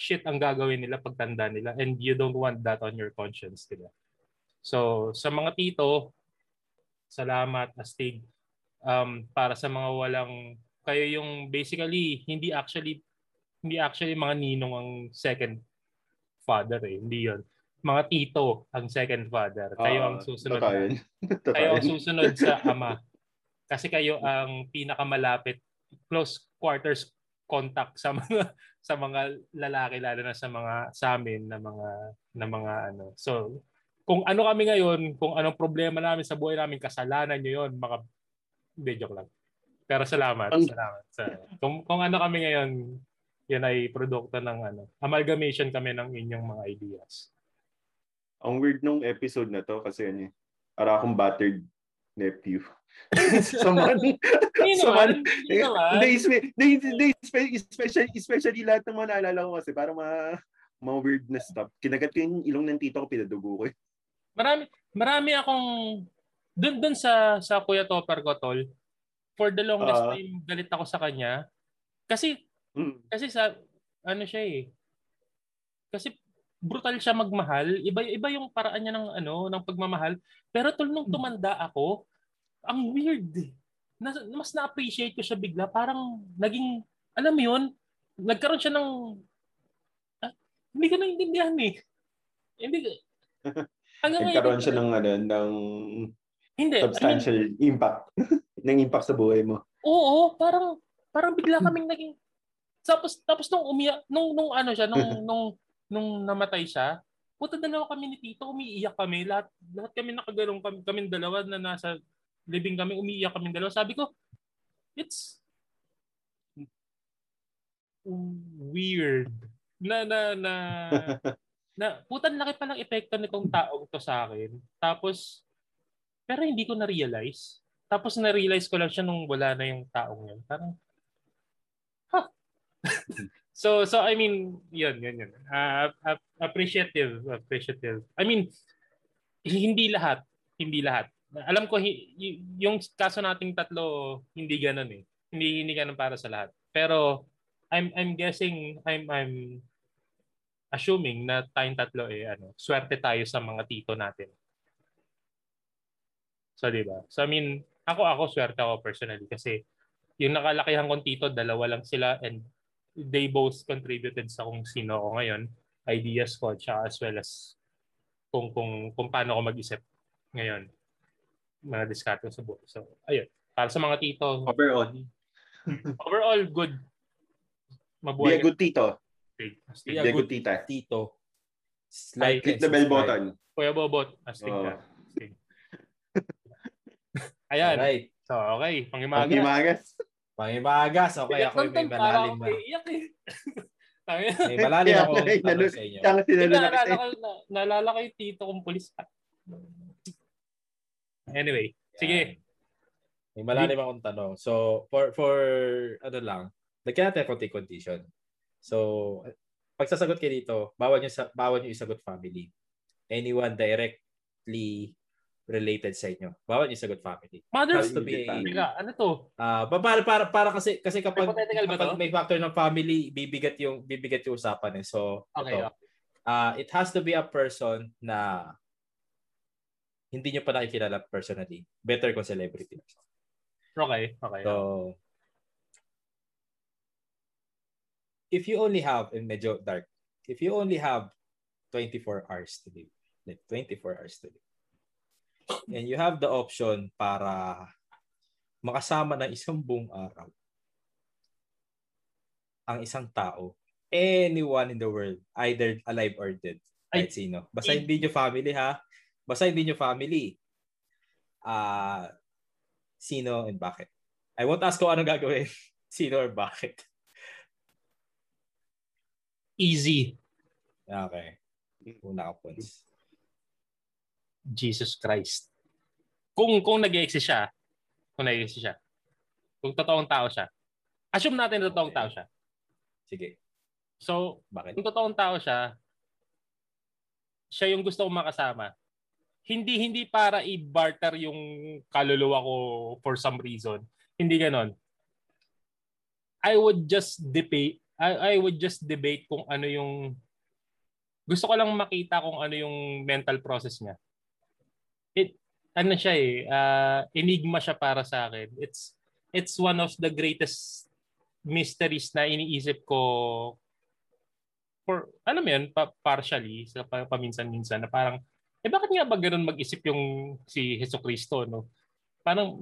shit ang gagawin nila pagtanda nila and you don't want that on your conscience, diba? So sa mga tito, salamat astig um, para sa mga walang kayo yung basically hindi actually hindi actually mga ninong ang second father eh, hindi yun. Mga tito ang second father. Kayo uh, ang susunod. Tatayin. Tatayin. Kayo ang susunod sa ama. Kasi kayo ang pinakamalapit, close quarters contact sa mga sa mga lalaki lalo na sa mga sa amin na mga na mga ano. So, kung ano kami ngayon, kung anong problema namin sa buhay namin, kasalanan niyo 'yon, mga de joke lang. Pero salamat, Ang... salamat sa kung, kung ano kami ngayon, 'yan ay produkto ng ano, amalgamation kami ng inyong mga ideas. Ang weird nung episode na to kasi ano, para akong battered nephew. Someone, you know, someone, you know, they, they, they, especially, especially lahat ng mga naalala ko kasi parang mga, mga weird na stuff. Kinagat ko yung ilong ng tito ko, pinadugo ko eh. Marami, marami akong, dun, dun sa, sa Kuya Topper ko, tol, for the longest uh, time, galit ako sa kanya. Kasi, mm. kasi sa, ano siya eh, kasi, brutal siya magmahal. Iba iba yung paraan niya ng ano, ng pagmamahal. Pero tol nung tumanda ako, ang weird. Na, mas na-appreciate ko siya bigla. Parang naging alam mo yun, nagkaroon siya ng ah, hindi ko naintindihan eh. Hindi hanggang nagkaroon siya ng ano, ng hindi substantial I mean, impact ng impact sa buhay mo. Oo, parang parang bigla kaming naging tapos tapos nung umiyak nung nung ano siya nung nung nung namatay siya, puta dalawa kami ni Tito, umiiyak kami. Lahat, lahat kami nakagalong kami, kami dalawa na nasa living kami, umiiyak kami dalawa. Sabi ko, it's weird. Na, na, na, na, puta laki palang epekto nitong taong to sa akin. Tapos, pero hindi ko na-realize. Tapos na-realize ko lang siya nung wala na yung taong yun. Parang, ha? So so I mean yun yun yun uh, appreciative appreciative I mean hindi lahat hindi lahat alam ko y- yung kaso nating tatlo hindi ganoon eh hindi hindi ganoon para sa lahat pero I'm I'm guessing I'm I'm assuming na tayong tatlo eh ano swerte tayo sa mga tito natin. So di ba? So I mean ako ako swerte ako personally kasi yung nakalakihan kong tito dalawa lang sila and they both contributed sa kung sino ako ngayon, ideas ko, tsaka as well as kung, kung, kung paano ako mag-isip ngayon. Mga discard ko sa buhay. So, ayun. Para sa mga tito. Overall. Overall, good. Mabuhay. Be a good tito. Be a good tita. Tito. Like, click the bell button. Kuya Bobot. Astig oh. na. Astig. Ayan. Alright. So, okay. Pangimagas. Pangimagas. Pangimagas, okay, ako may malalim ba? May malalim ako. Naalala ko, naalala ko yung tito kong pulis. Anyway, yeah. Sige. May malalim akong tanong. So, for, for ano lang, nagkaya natin konti condition. So, pagsasagot kayo dito, bawal nyo, bawal nyo isagot family. Anyone directly related sa inyo. Bawat isa good family. Mothers to be. Bigla, ano to? Ah, uh, para, para para kasi kasi kapag, kapag may factor ng family, bibigat yung bibigat yung usapan eh. So, okay, ito. Uh, it has to be a person na hindi niyo pa nakikilala personally. Better kung celebrity. Okay, okay. So, if you only have in medyo dark. If you only have twenty-four hours to live. Like twenty-four hours to live. And you have the option para makasama ng isang buong araw ang isang tao, anyone in the world, either alive or dead, kahit sino. Basta hindi nyo family ha. Basta hindi nyo family. Uh, sino and bakit? I won't ask kung anong gagawin. Sino or bakit? Easy. Okay. Una ako points. Jesus Christ. Kung kung nag-exist siya, kung nag-exist siya, kung totoong tao siya, assume natin totoong okay. tao siya. Sige. So, bakit? Kung totoong tao siya, siya yung gusto kong makasama. Hindi hindi para i-barter yung kaluluwa ko for some reason. Hindi ganon. I would just debate I, I would just debate kung ano yung gusto ko lang makita kung ano yung mental process niya. It ano siya eh uh, enigma siya para sa akin. It's it's one of the greatest mysteries na iniisip ko for alam mo yun, pa- partially sa pa- paminsan-minsan na parang eh bakit nga ba ganoon mag-isip yung si Jesucristo, no? Parang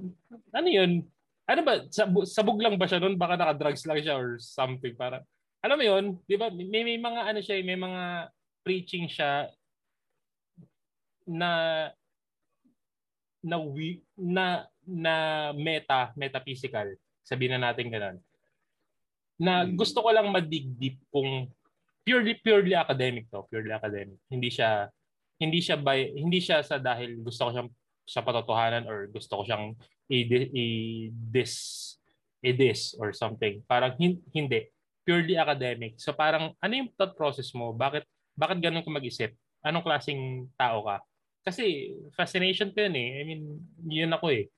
ano yun? Ano ba sabog, sabog lang ba siya noon? Baka naka-drugs lang siya or something para. Alam mo yun, 'di ba? May, may mga ano siya, may mga preaching siya na na we, na na meta, metaphysical. Sabihin na natin ganoon. Na gusto ko lang mag-dig deep kung purely purely academic to, purely academic. Hindi siya hindi siya by, hindi siya sa dahil gusto ko siyang sa patotohanan or gusto ko siyang i-dis i-dis or something. Parang hin, hindi. Purely academic. So parang ano yung thought process mo? Bakit bakit ganun ka mag-isip? Anong klaseng tao ka? Kasi fascination ko yun eh. I mean, yun ako eh.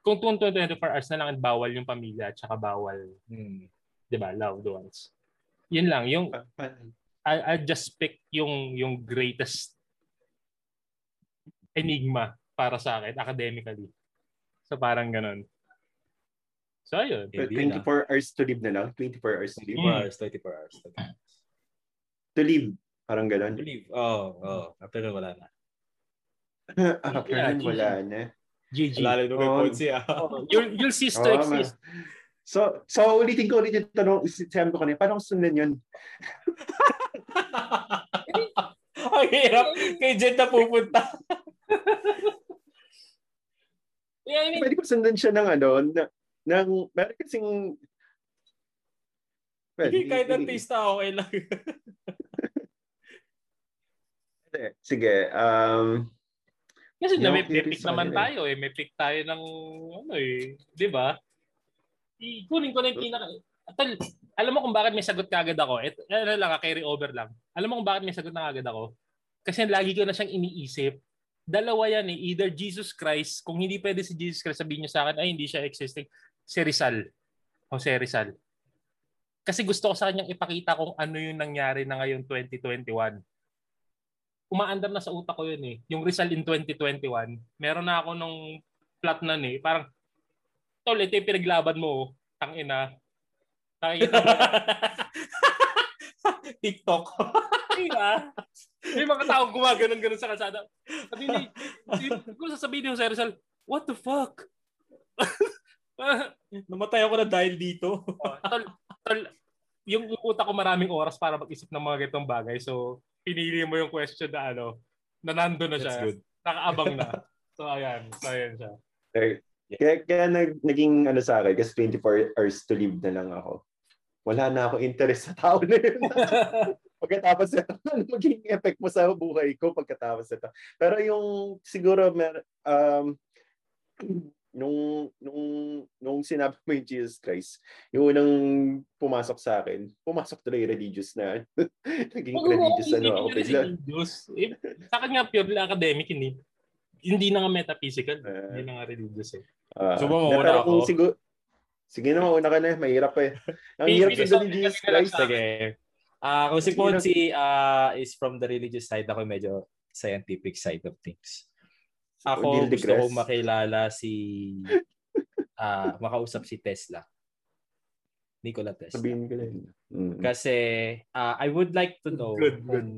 Kung twenty-four hours na lang bawal yung pamilya at saka bawal hmm. diba, loved ones. Yun lang. Yung, I, I just pick yung yung greatest enigma para sa akin academically. So parang ganun. So ayun. twenty-four na. Hours to live na lang. twenty-four hours to live. twenty-four hours. twenty-four hours. To live. Parang ganun. To live. Oh, oh. Pero wala na. Pero yeah, wala na. G G. Wala na may points siya. You'll cease to exist. So, so ulitin ko ulit yung tanong. Sabi ko kanina, paano sundan yun? Ang hirap. Kay Jet na pupunta. Yeah, I mean, pwede ko sundan siya ng ano, ng, ng meron kasing... Well, hindi, kahit ang taste na okay lang. Sige. Um, Kasi na may pick naman tayo eh. May pick tayo ng ano eh. Diba? Kunin ko na yung pinaka... Atal, alam mo kung bakit may sagot ka agad ako? Ito, ano lang, carry over lang. Alam mo kung bakit may sagot na agad ako? Kasi lagi ko na siyang iniisip. Dalawa yan eh. Either Jesus Christ, kung hindi pwede si Jesus Christ, sabihin niyo sa akin, ay hindi siya existing. Si Rizal. Jose Rizal. Kasi gusto ko sa kanyang ipakita kung ano yung nangyari na ngayon twenty twenty-one. Umaandar na sa utak ko yun eh. Yung Rizal in twenty twenty-one. Meron na ako nung plot na eh. Parang, tol, ito yung pinaglaban mo. Tangina. Nakikita mo. TikTok. Diba? May mga taong gumaganon-ganon sa kalsada. Sabi ni, kung sasabihin ni Jose Rizal, what the fuck? Namatay ako na dahil dito. Oh, tol, tol, yung utak ko maraming oras para mag-isip ng mga gitong bagay. So, pinili mo yung question na ano, na nandun na siya. Nakaabang na. So, ayan. So, ayan siya. Okay. Kaya, kaya nag, naging ano sa akin, kasi twenty-four hours to live na lang ako. Wala na ako interest sa tao na yun. Pagkatapos ito, ano maging effect mo sa buhay ko pagkatapos ito. Pero yung siguro, um, nung, nung, nung sinabi mo yung Jesus Christ, yung unang pumasok sa akin, pumasok tuloy religious na. Naging oh, religious oh, ano ako. Religious. Eh, sa akin nga purely academic, hindi, hindi na nga metaphysical, uh, hindi na nga religious eh. Uh, so mawawala ako. Siguro, sige na, mauna ka na. Mahirap eh. Ang hirap siguro ni Jesus Christ. Sige. Uh, kasi po si uh, is from the religious side. Ako medyo scientific side of things. Ako gusto kong makilala si, uh, makausap si Tesla. Nikola Tesla. Sabihin ko lang. Mm-hmm. Kasi uh, I would like to know good, good. Kung,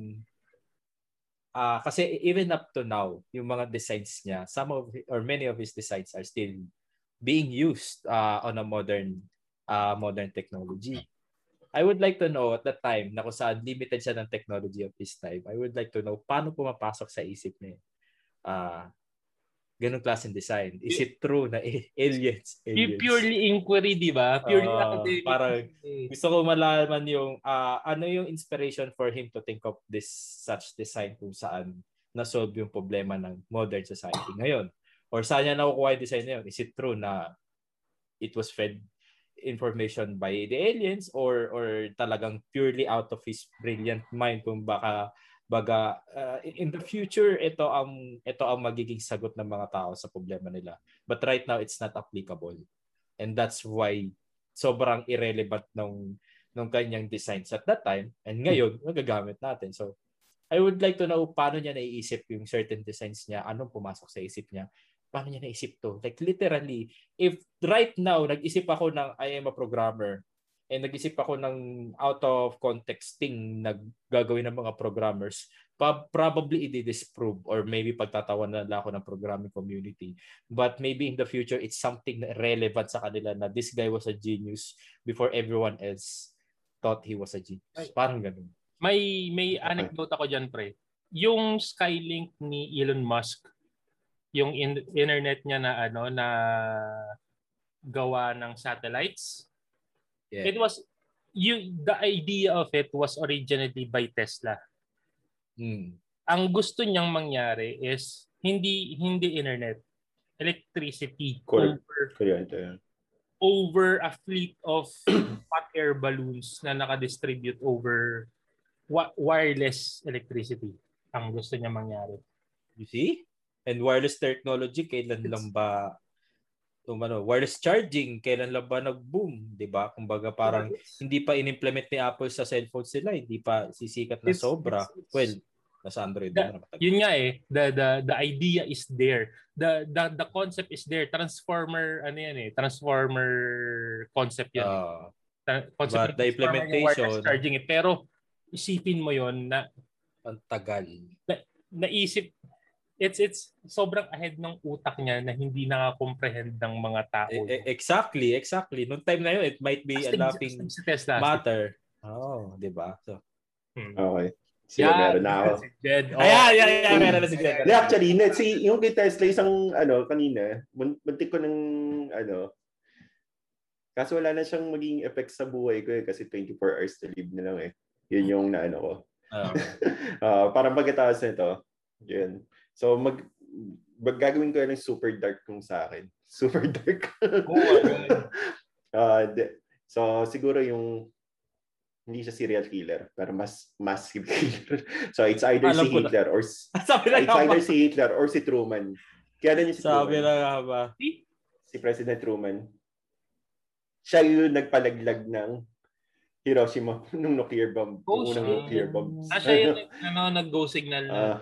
uh, kasi even up to now, yung mga designs niya, some of or many of his designs are still being used uh, on a modern uh, modern technology. I would like to know at the time na kung saan limited siya ng technology of his time, I would like to know paano pumapasok sa isip niya uh, ganung klaseng design. Is it true na aliens? aliens? Purely inquiry, di ba? Purely uh, academic. Parang gusto ko malaman yung uh, ano yung inspiration for him to think of this such design kung saan na-solve yung problema ng modern society ngayon. Or saan niya nakukuha yung design na yun? Is it true na it was fed information by the aliens or or talagang purely out of his brilliant mind kung baka Baga uh, in the future ito ang ito ang magiging sagot ng mga tao sa problema nila. But right now it's not applicable. And that's why sobrang irrelevant ng ng kanyang designs at that time and ngayon magagamit natin. So I would like to know paano niya naiisip yung certain designs niya, anong pumasok sa isip niya. Paano niya naisip to? Like literally, if right now nag-isip ako ng I am a programmer and nag-isip ako ng out of context thing na gagawin ng mga programmers, pa- probably i-disprove or maybe pagtatawanan nila ako ng programming community. But maybe in the future, it's something relevant sa kanila na this guy was a genius before everyone else thought he was a genius. Ay, parang ganun. May, may anecdote ako dyan, pre. Yung Skylink ni Elon Musk, yung in- internet niya na ano na gawa ng satellites, yeah. It was you the idea of it was originally by Tesla. Mm. Ang gusto niyang mangyari is hindi hindi internet, electricity Correct. over Correct. over a fleet of hot air balloons na naka-distribute over wa- wireless electricity. Ang gusto niya mangyari. You see? And wireless technology kailan It's... lang ba Um, ano, wireless charging, kailan lang ba nag-boom? Diba? Kumbaga parang hindi pa in-implement ni Apple sa cellphones nila, hindi pa sisikat na sobra. It's, it's, well, nasa Android the, na. Matag- yun nga eh, the, the, the idea is there. The, the, the concept is there. Transformer, ano yan eh, transformer concept yan. Uh, Tra- concept but the implementation. Charging eh. Pero isipin mo yon na ang tagal. Na, naisip It's it's sobrang ahead ng utak niya na hindi nakakomprehend ng mga tao. Exactly, exactly. Noong time na yun, it might be a laughing matter. Oh, di ba? So, okay. Sige, yeah, meron na ako. Si Jed. Oh. Ayan, ayan, ayan. Meron na si Jed. Ayan. Actually, net, si, yung kay Tesla, isang ano, kanina, muntik ko ng ano, kaso wala na siyang maging effect sa buhay ko eh, kasi twenty-four hours to live na lang eh. Yun yung naano ko. Oh. uh, parang pagkataas na ito. Yun. So mag, mag gagawin ko yan ng super dark kung sa akin. Super dark. Oh, uh, de, so siguro yung hindi siya serial killer pero mas massive killer. So it's either Alam si Hitler na. or it's either si Hitler or si Truman. Kaya niya si Sabi Truman. Na ba? Si President Truman. Siya yung nagpalaglag ng Hiroshima nung nuclear bomb. Oh, unang nuclear bomb. Ah, siya yung ano, nag-go signal na. Uh,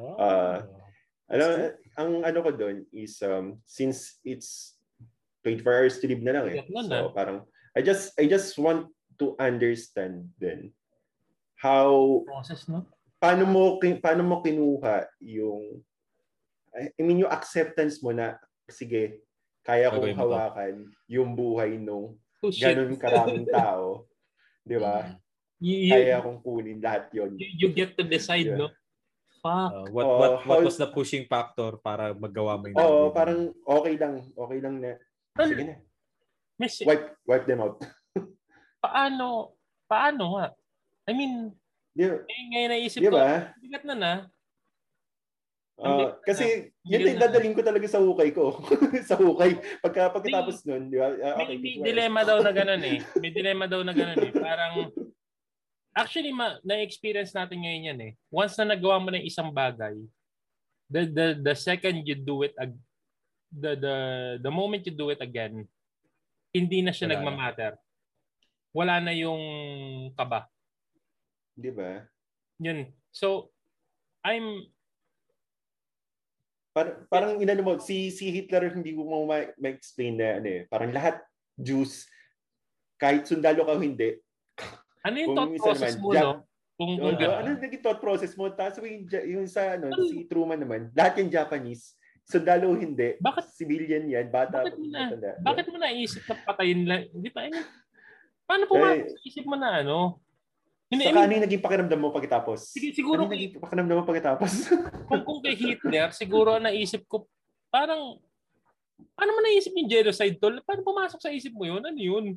Oh. Uh, ano, ang ano ko doon is um, since it's twenty-four hours to live na lang eh. So parang I just I just want to understand then how process no? Paano mo paano mo kinuha yung I mean yung acceptance mo na sige kaya kong hawakan yung buhay nung oh, ganun karaming tao, 'di ba? You, you, kaya kong kunin lahat 'yon. You, you get to decide, yeah. No? Uh, what oh, what what how, was the pushing factor para magawa mo yun? Oo, oh, parang okay lang, okay lang na. Sige na. Miss, wipe wipe them out. paano? Paano ha? I mean, yeah. eh, ngayon naisip ko, bigat na na. Uh, kasi na, yun yung dadaling ko talaga sa hukay ko. sa hukay. Pagka, pagkatapos nun, di ba? Uh, okay, may may dilemma daw na ganun eh. May dilemma daw na ganun eh. Parang, actually, ma, na-experience natin ngayon yan eh. Once na nagawa mo ng isang bagay, the the the second you do it, ag- the the the moment you do it again, hindi na siya Wala nagmamatter. Na. Wala na yung kaba. Di ba? Yun. So, I'm... Par- parang yes. inano mo, si, si Hitler, hindi ko mo ma- ma-explain na ano eh. Parang lahat, Jews, kahit sundalo ka o hindi, ano yung thought process naman, mo, jam, no? Kung, oh, kung, ano yung naging thought process mo? Tapos yung, yung sa ano, si Truman naman, lahat yung Japanese, sundalo hindi, bakit, civilian yan, bata. Bakit mo na, matanda, bakit mo naisip na patayin lang? Hindi pa, ano? Paano po eh, maisip mo na, ano? Hindi, saka I mean, ano yung naging pakiramdam mo pagkatapos? Sige, siguro. Ano yung naging pakiramdam mo pagkatapos? kung, kung kay Hitler, siguro naisip ko, parang, paano mo naisip yung genocide tol? Paano pumasok sa isip mo yun? Ano yun?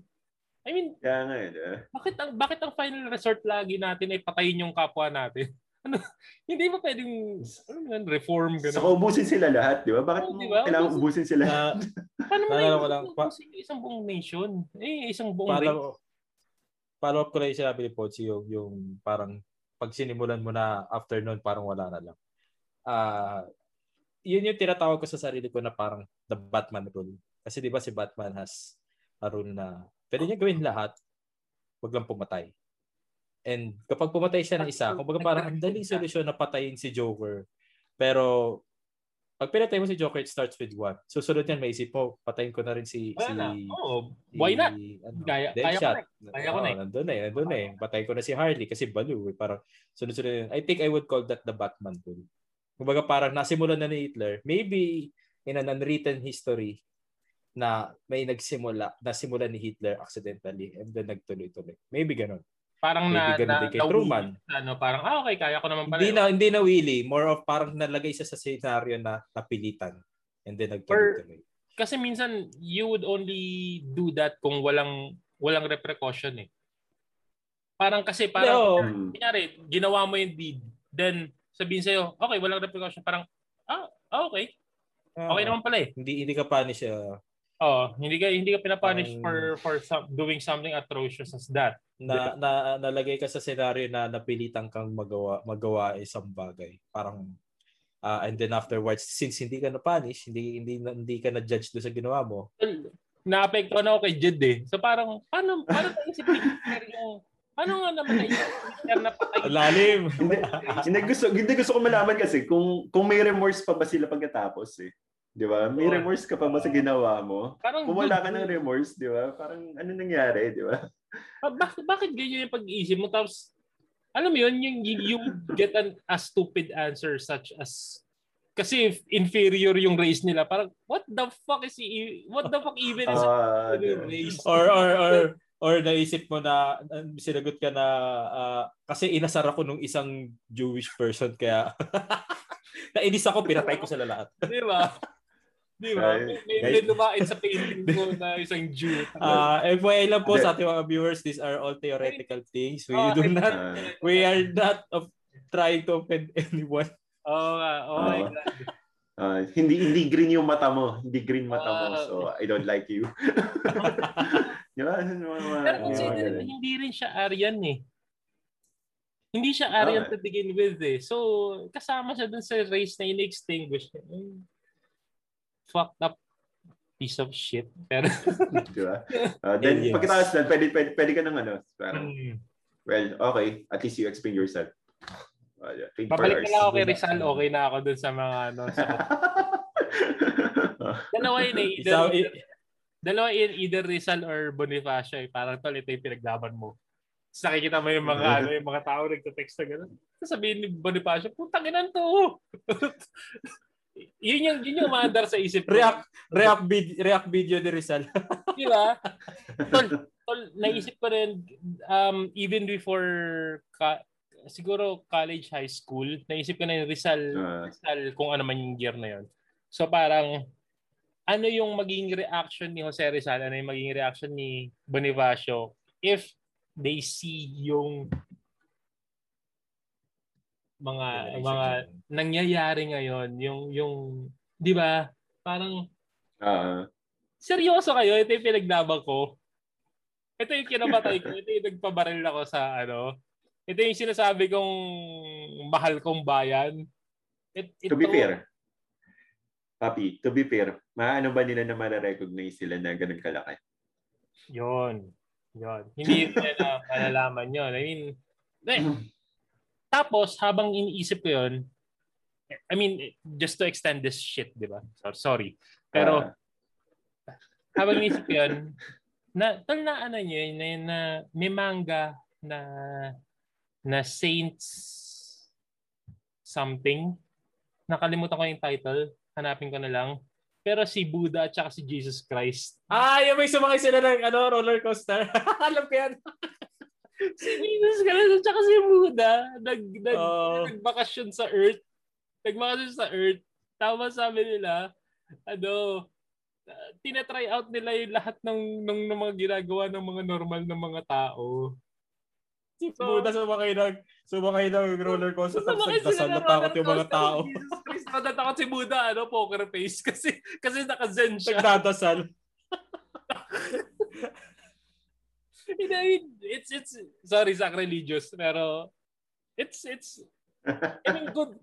I mean, yeah, nga, yeah. bakit ang bakit ang final resort lagi natin ay patayin yung kapwa natin? Ano? Hindi ba pwedeng ano man, reform ganun? Saka ubusin sila lahat, di ba? Bakit oh, diba? kailangan ubusin sila lahat? Uh, paano mo na ubusin yung isang buong nation? Eh, isang buong race. Follow up ko na yung sinabi ni Pochi yung, yung parang pag sinimulan mo na after noon, parang wala na lang. Uh, yun yung tinatawag ko sa sarili ko na parang the Batman rule. Kasi di ba si Batman has a rule na pwede niya gawin lahat, wag lang pumatay. And kapag pumatay siya ng isa, kumbaga parang ang daling solusyon na patayin si Joker. Pero pag pinatay mo si Joker, it starts with one. Susunod yan, maisip mo, patayin ko na rin si... si oh, why not? Ano, kaya, kaya ko na eh. Kaya ko na eh. Oh, nandun eh, nandun eh. Patayin ko na si Harley kasi baliw eh. Parang sunod-sunod yun. I think I would call that the Batman rule. Kumbaga parang nasimulan na ni Hitler. Maybe in an unwritten history na may nagsimula, nasimulan ni Hitler accidentally and then nagtuloy-tuloy. Maybe ganun. Parang na, na, na Truman. Ano, parang, ah, okay, kaya ko naman pala. Hindi na, hindi na willy. More of parang nalagay siya sa scenario na napilitan. And then nagtuloy-tuloy. Kasi minsan, you would only do that kung walang walang repercussion eh. Parang kasi, parang, no. Kanyari, ginawa mo yung deed. Then, sabihin sa'yo, okay, walang repercussion. Parang, ah, okay. Okay uh, naman pala eh. Hindi, hindi ka punish. Uh, Oh, hindi ka hindi ka pinapunish um, for for some, doing something atrocious as that. Na, na nalagay ka sa scenario na napilitan kang magawa magawa isang bagay. Parang uh, and then afterwards since hindi ka na punish, hindi hindi hindi ka na judge doon sa ginawa mo. Naapektuhan ako kay Jed eh. So parang paano paano naisip ni Peter yung paano nga naman naisip ni Peter na patay? Lalim. Hindi gusto hindi gusto ko malaman kasi kung kung may remorse pa ba sila pagkatapos eh. Di ba? May remorse ka pa ba sa ginawa mo? Parang kung wala ka ng remorse, di ba? Parang ano nangyari, di ba? Bak- bakit ganyan yung pag-iisip mo? Tapos, alam mo yun, yung, yung get an, a stupid answer such as, kasi inferior yung race nila. Parang, what the fuck is, he, what the fuck even is uh, yung race? Or, or, or, or naisip mo na, sinagot ka na, uh, kasi inasar ako nung isang Jewish person, kaya, nainis ako, pinatay ko sila lahat. Di ba? Di ba? May, may lumain sa painting ko na isang Jew. Uh, F Y I lang po sa ating mga viewers, these are all theoretical things. We oh, do not, uh, we are not of trying to offend anyone. Oh, uh, oh uh, my God. Uh, hindi, hindi green yung mata mo. Hindi green mata uh, mo. So, I don't like you. Diba? Pero hindi, hindi rin siya Aryan eh. Hindi siya Aryan to begin with eh. So, kasama siya dun sa race na in-extinguish. Fucked up piece of shit. Pero... diba? Uh, then, yes. Pagkataas na, pwede, pwede, pwede ka ng ano. Parang, mm. Well, okay. At least you explain yourself. Uh, yeah, Babalik na lang ako kay Rizal. Okay na ako dun sa mga ano. Sa... dalawa yun eh. Either, either, dalawa yun, either Rizal or Bonifacio eh. Parang tol, ito yung pinaglaban mo. Tapos nakikita mo yung mga, ano, yung mga tao nagtatext na gano'n. Tapos sabihin ni Bonifacio, putang inan to! yun yung, yun yung maandar sa isip. React, react, vid- react video ni Rizal. Di ba? Tol, tol, naisip ko rin, um, even before, ka, siguro college, high school, naisip ko na yung Rizal, uh, Rizal kung ano man yung year na yun. So parang, ano yung maging reaction ni Jose Rizal? Ano yung maging reaction ni Bonifacio? If they see yung mga yeah, mga nangyayari ngayon, yung yung 'di ba? Parang uh, seryoso kayo, ito yung pinaglaban ko. Ito yung kinamatay ko, ito yung nagpabaril ako sa ano. Ito yung sinasabi kong mahal kong bayan. It, ito, to be fair. Papi, to be fair. Maano ba nila na ma-recognize sila na ganun kalaki? 'Yon. Yun. Hindi na malalaman yun. I mean, eh. Tapos, habang iniisip ko yun, I mean, just to extend this shit, di ba? Sorry. Pero, uh. habang iniisip ko yun, na, tal na ano nyo, na, na, may manga na na Saints something. Nakalimutan ko yung title. Hanapin ko na lang. Pero si Buddha at saka si Jesus Christ. Ah, yung may sumakay sila ng ano, roller coaster. Alam ko yan. Si Jesus Christ at saka si Buddha nag, nag, oh. nagbakasyon sa Earth. Nagbakasyon sa Earth. Tama sabi nila, ano, uh, tinatry out nila yung lahat ng, ng, ng mga ginagawa ng mga normal na mga tao. Si Buddha sumakay ng, sumakay ng roller coaster tapos nagdasal na takot yung mga tao. Jesus Christ, matatakot si Buddha, ano, poker face kasi kasi naka-zen siya. Nagdadasal. It's, it's, sorry, sacrilegious, pero It's it's I mean, good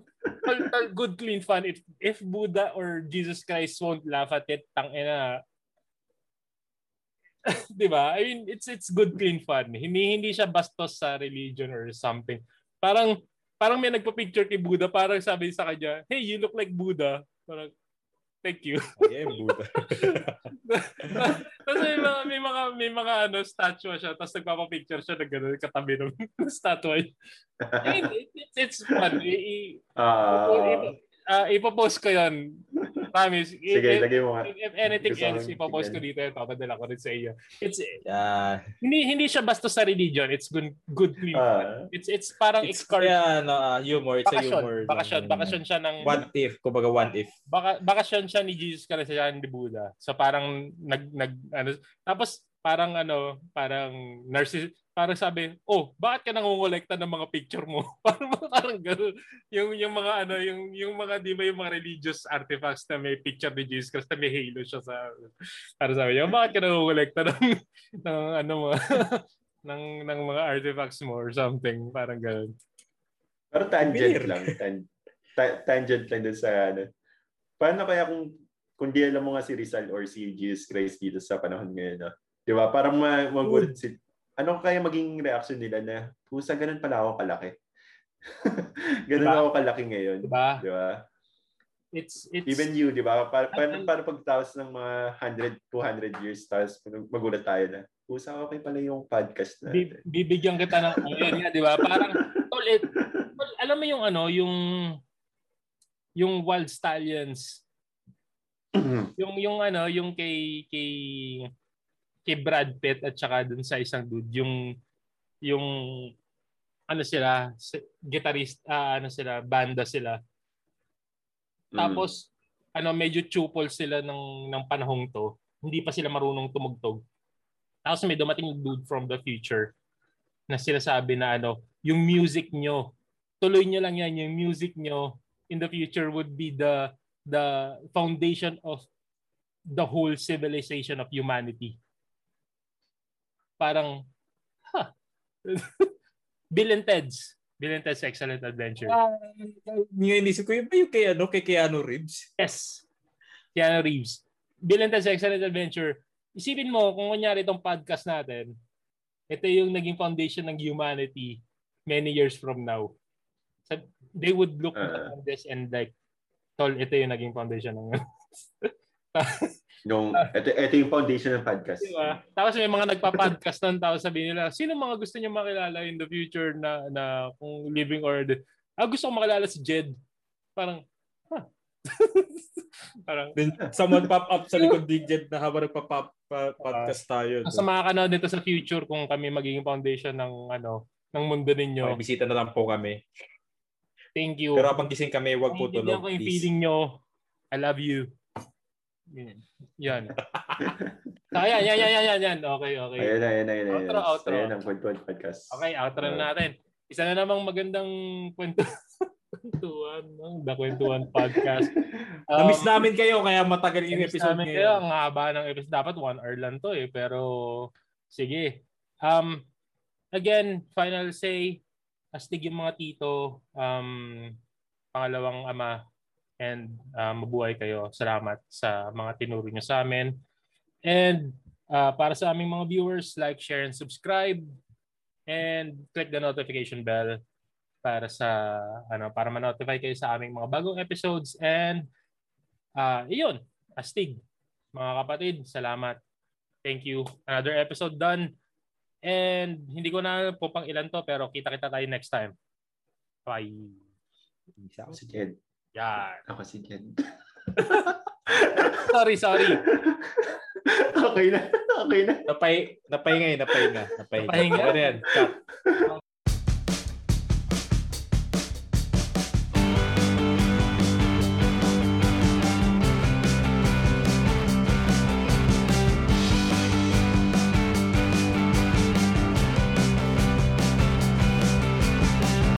good clean fun. If if Buddha or Jesus Christ won't laugh at it, tangina. 'Di ba? I mean, it's it's good clean fun. Hindi hindi siya bastos sa religion or something. Parang parang may nagpa-picture kay Buddha, parang sabi sa kanya, "Hey, you look like Buddha." Parang thank you. I am Buddha. Tapos may mga, may mga, may mga ano, statue siya. Tapos nagpapapicture siya na gano'n katabi ng statue. And it, it, it's fun. I, uh, uh, ipopost ko yun. Promise. Sige, lagay mo. If anything else, ipopost ko dito. Papadala ko rin sa iyo. It's, yeah. hindi, hindi siya basta sa religion. It's good, good clean. Uh, it's, it's parang it's yeah, no, uh, humor. It's bakasyon, a humor. Bakasyon. Bakasyon siya ng... What if. Kumbaga, what if. Baka, bakasyon siya ni Jesus Christ siya ni Buddha. So parang nag... nag ano, tapos parang ano, parang narcissist. Parang sabi, oh, bakit ka nangongolekta ng mga picture mo? parang parang gano'n. Yung, yung mga ano, yung, yung mga, di ba yung mga religious artifacts na may picture ni Jesus Christ na may halo siya sa, parang sabi niya, bakit ka nangongolekta ng, ng ano mo, ng, ng mga artifacts mo or something. Parang gano'n. Pero tangent lang. Tan, ta, tangent lang doon sa, ano. Paano kaya kung, kung di alam mo nga si Rizal or si Jesus Christ dito sa panahon ngayon, no? Di ba? Parang magulit ma- si, ano kaya maging reaction nila na pusa ganun pala ako kalaki. ganun diba? Ako kalaki ngayon. Diba? Diba? It's, it's... Even you, diba? Para, para, para pagtawas ng mga one hundred, two hundred years, tapos magulat tayo na, pusa okay pala yung podcast na. Bi- bibigyan kita ng area, diba? Parang, tol, it, tol, alam mo yung ano, yung yung wild stallions. yung yung ano, yung kay kay kay Brad Pitt at saka dun sa isang dude yung yung ano sila guitarist uh, ano sila banda sila tapos mm. ano medyo chupol sila ng ng panahong to hindi pa sila marunong tumugtog tapos may dumating dude from the future na sila sabi na ano yung music nyo tuloy nyo lang yan yung music nyo in the future would be the the foundation of the whole civilization of humanity. Parang, huh. Bill and Ted's. Bill and Ted's Excellent Adventure. Nga inisip ko yun ba yung kay, ano, kay Keanu Reeves? Yes. Keanu Reeves. Bill and Ted's Excellent Adventure. Isipin mo, kung kunyari itong podcast natin, ito yung naging foundation ng humanity many years from now. So, they would look uh, at this and like, tol, ito yung naging foundation ng nung ito, ito yung foundation ng podcast. Diba? Tapos may mga nagpa-podcast nun, tapos sabihin nila, sino mga gusto niyo makilala in the future na, na kung living or dead? Ah, gusto ko makilala si Jed. Parang, huh. Parang, then someone pop up sa likod ni Jed na habang nagpa-podcast tayo. Uh, Sama ka na dito sa future kung kami magiging foundation ng ano ng mundo ninyo. May bisita na lang po kami. Thank you. Pero habang gising kami, wag po tulog. Hindi ko yung feeling nyo. I love you. Yan. Yan. Kaya yan yan yan yan yan. Okay, okay. Ayun ayun ayun. Outro outro. Ayun ang podcast. Okay, outro na natin. Isa na namang magandang kwento. Kwentuhan ng The Kwentuhan Podcast. Um, Namiss namin kayo kaya matagal yung episode namin kayo. Ang haba ng episode. Dapat one hour lang to eh. Pero sige. Um, again, final say, astig yung mga tito, um, pangalawang ama, and uh, mabuhay kayo. Salamat sa mga tinuro nyo sa amin. And uh, para sa aming mga viewers, like, share, and subscribe. And click the notification bell para sa ano para ma-notify kayo sa aming mga bagong episodes. And uh, iyon, astig. Mga kapatid, salamat. Thank you. Another episode done. And hindi ko na po pang ilan to, pero kita-kita tayo next time. Bye. Bye. Yeah. Ako si Jen. sorry, sorry. Okay na. Okay na. Napay, napay nga, napay nga. Napay nga. Napay nga.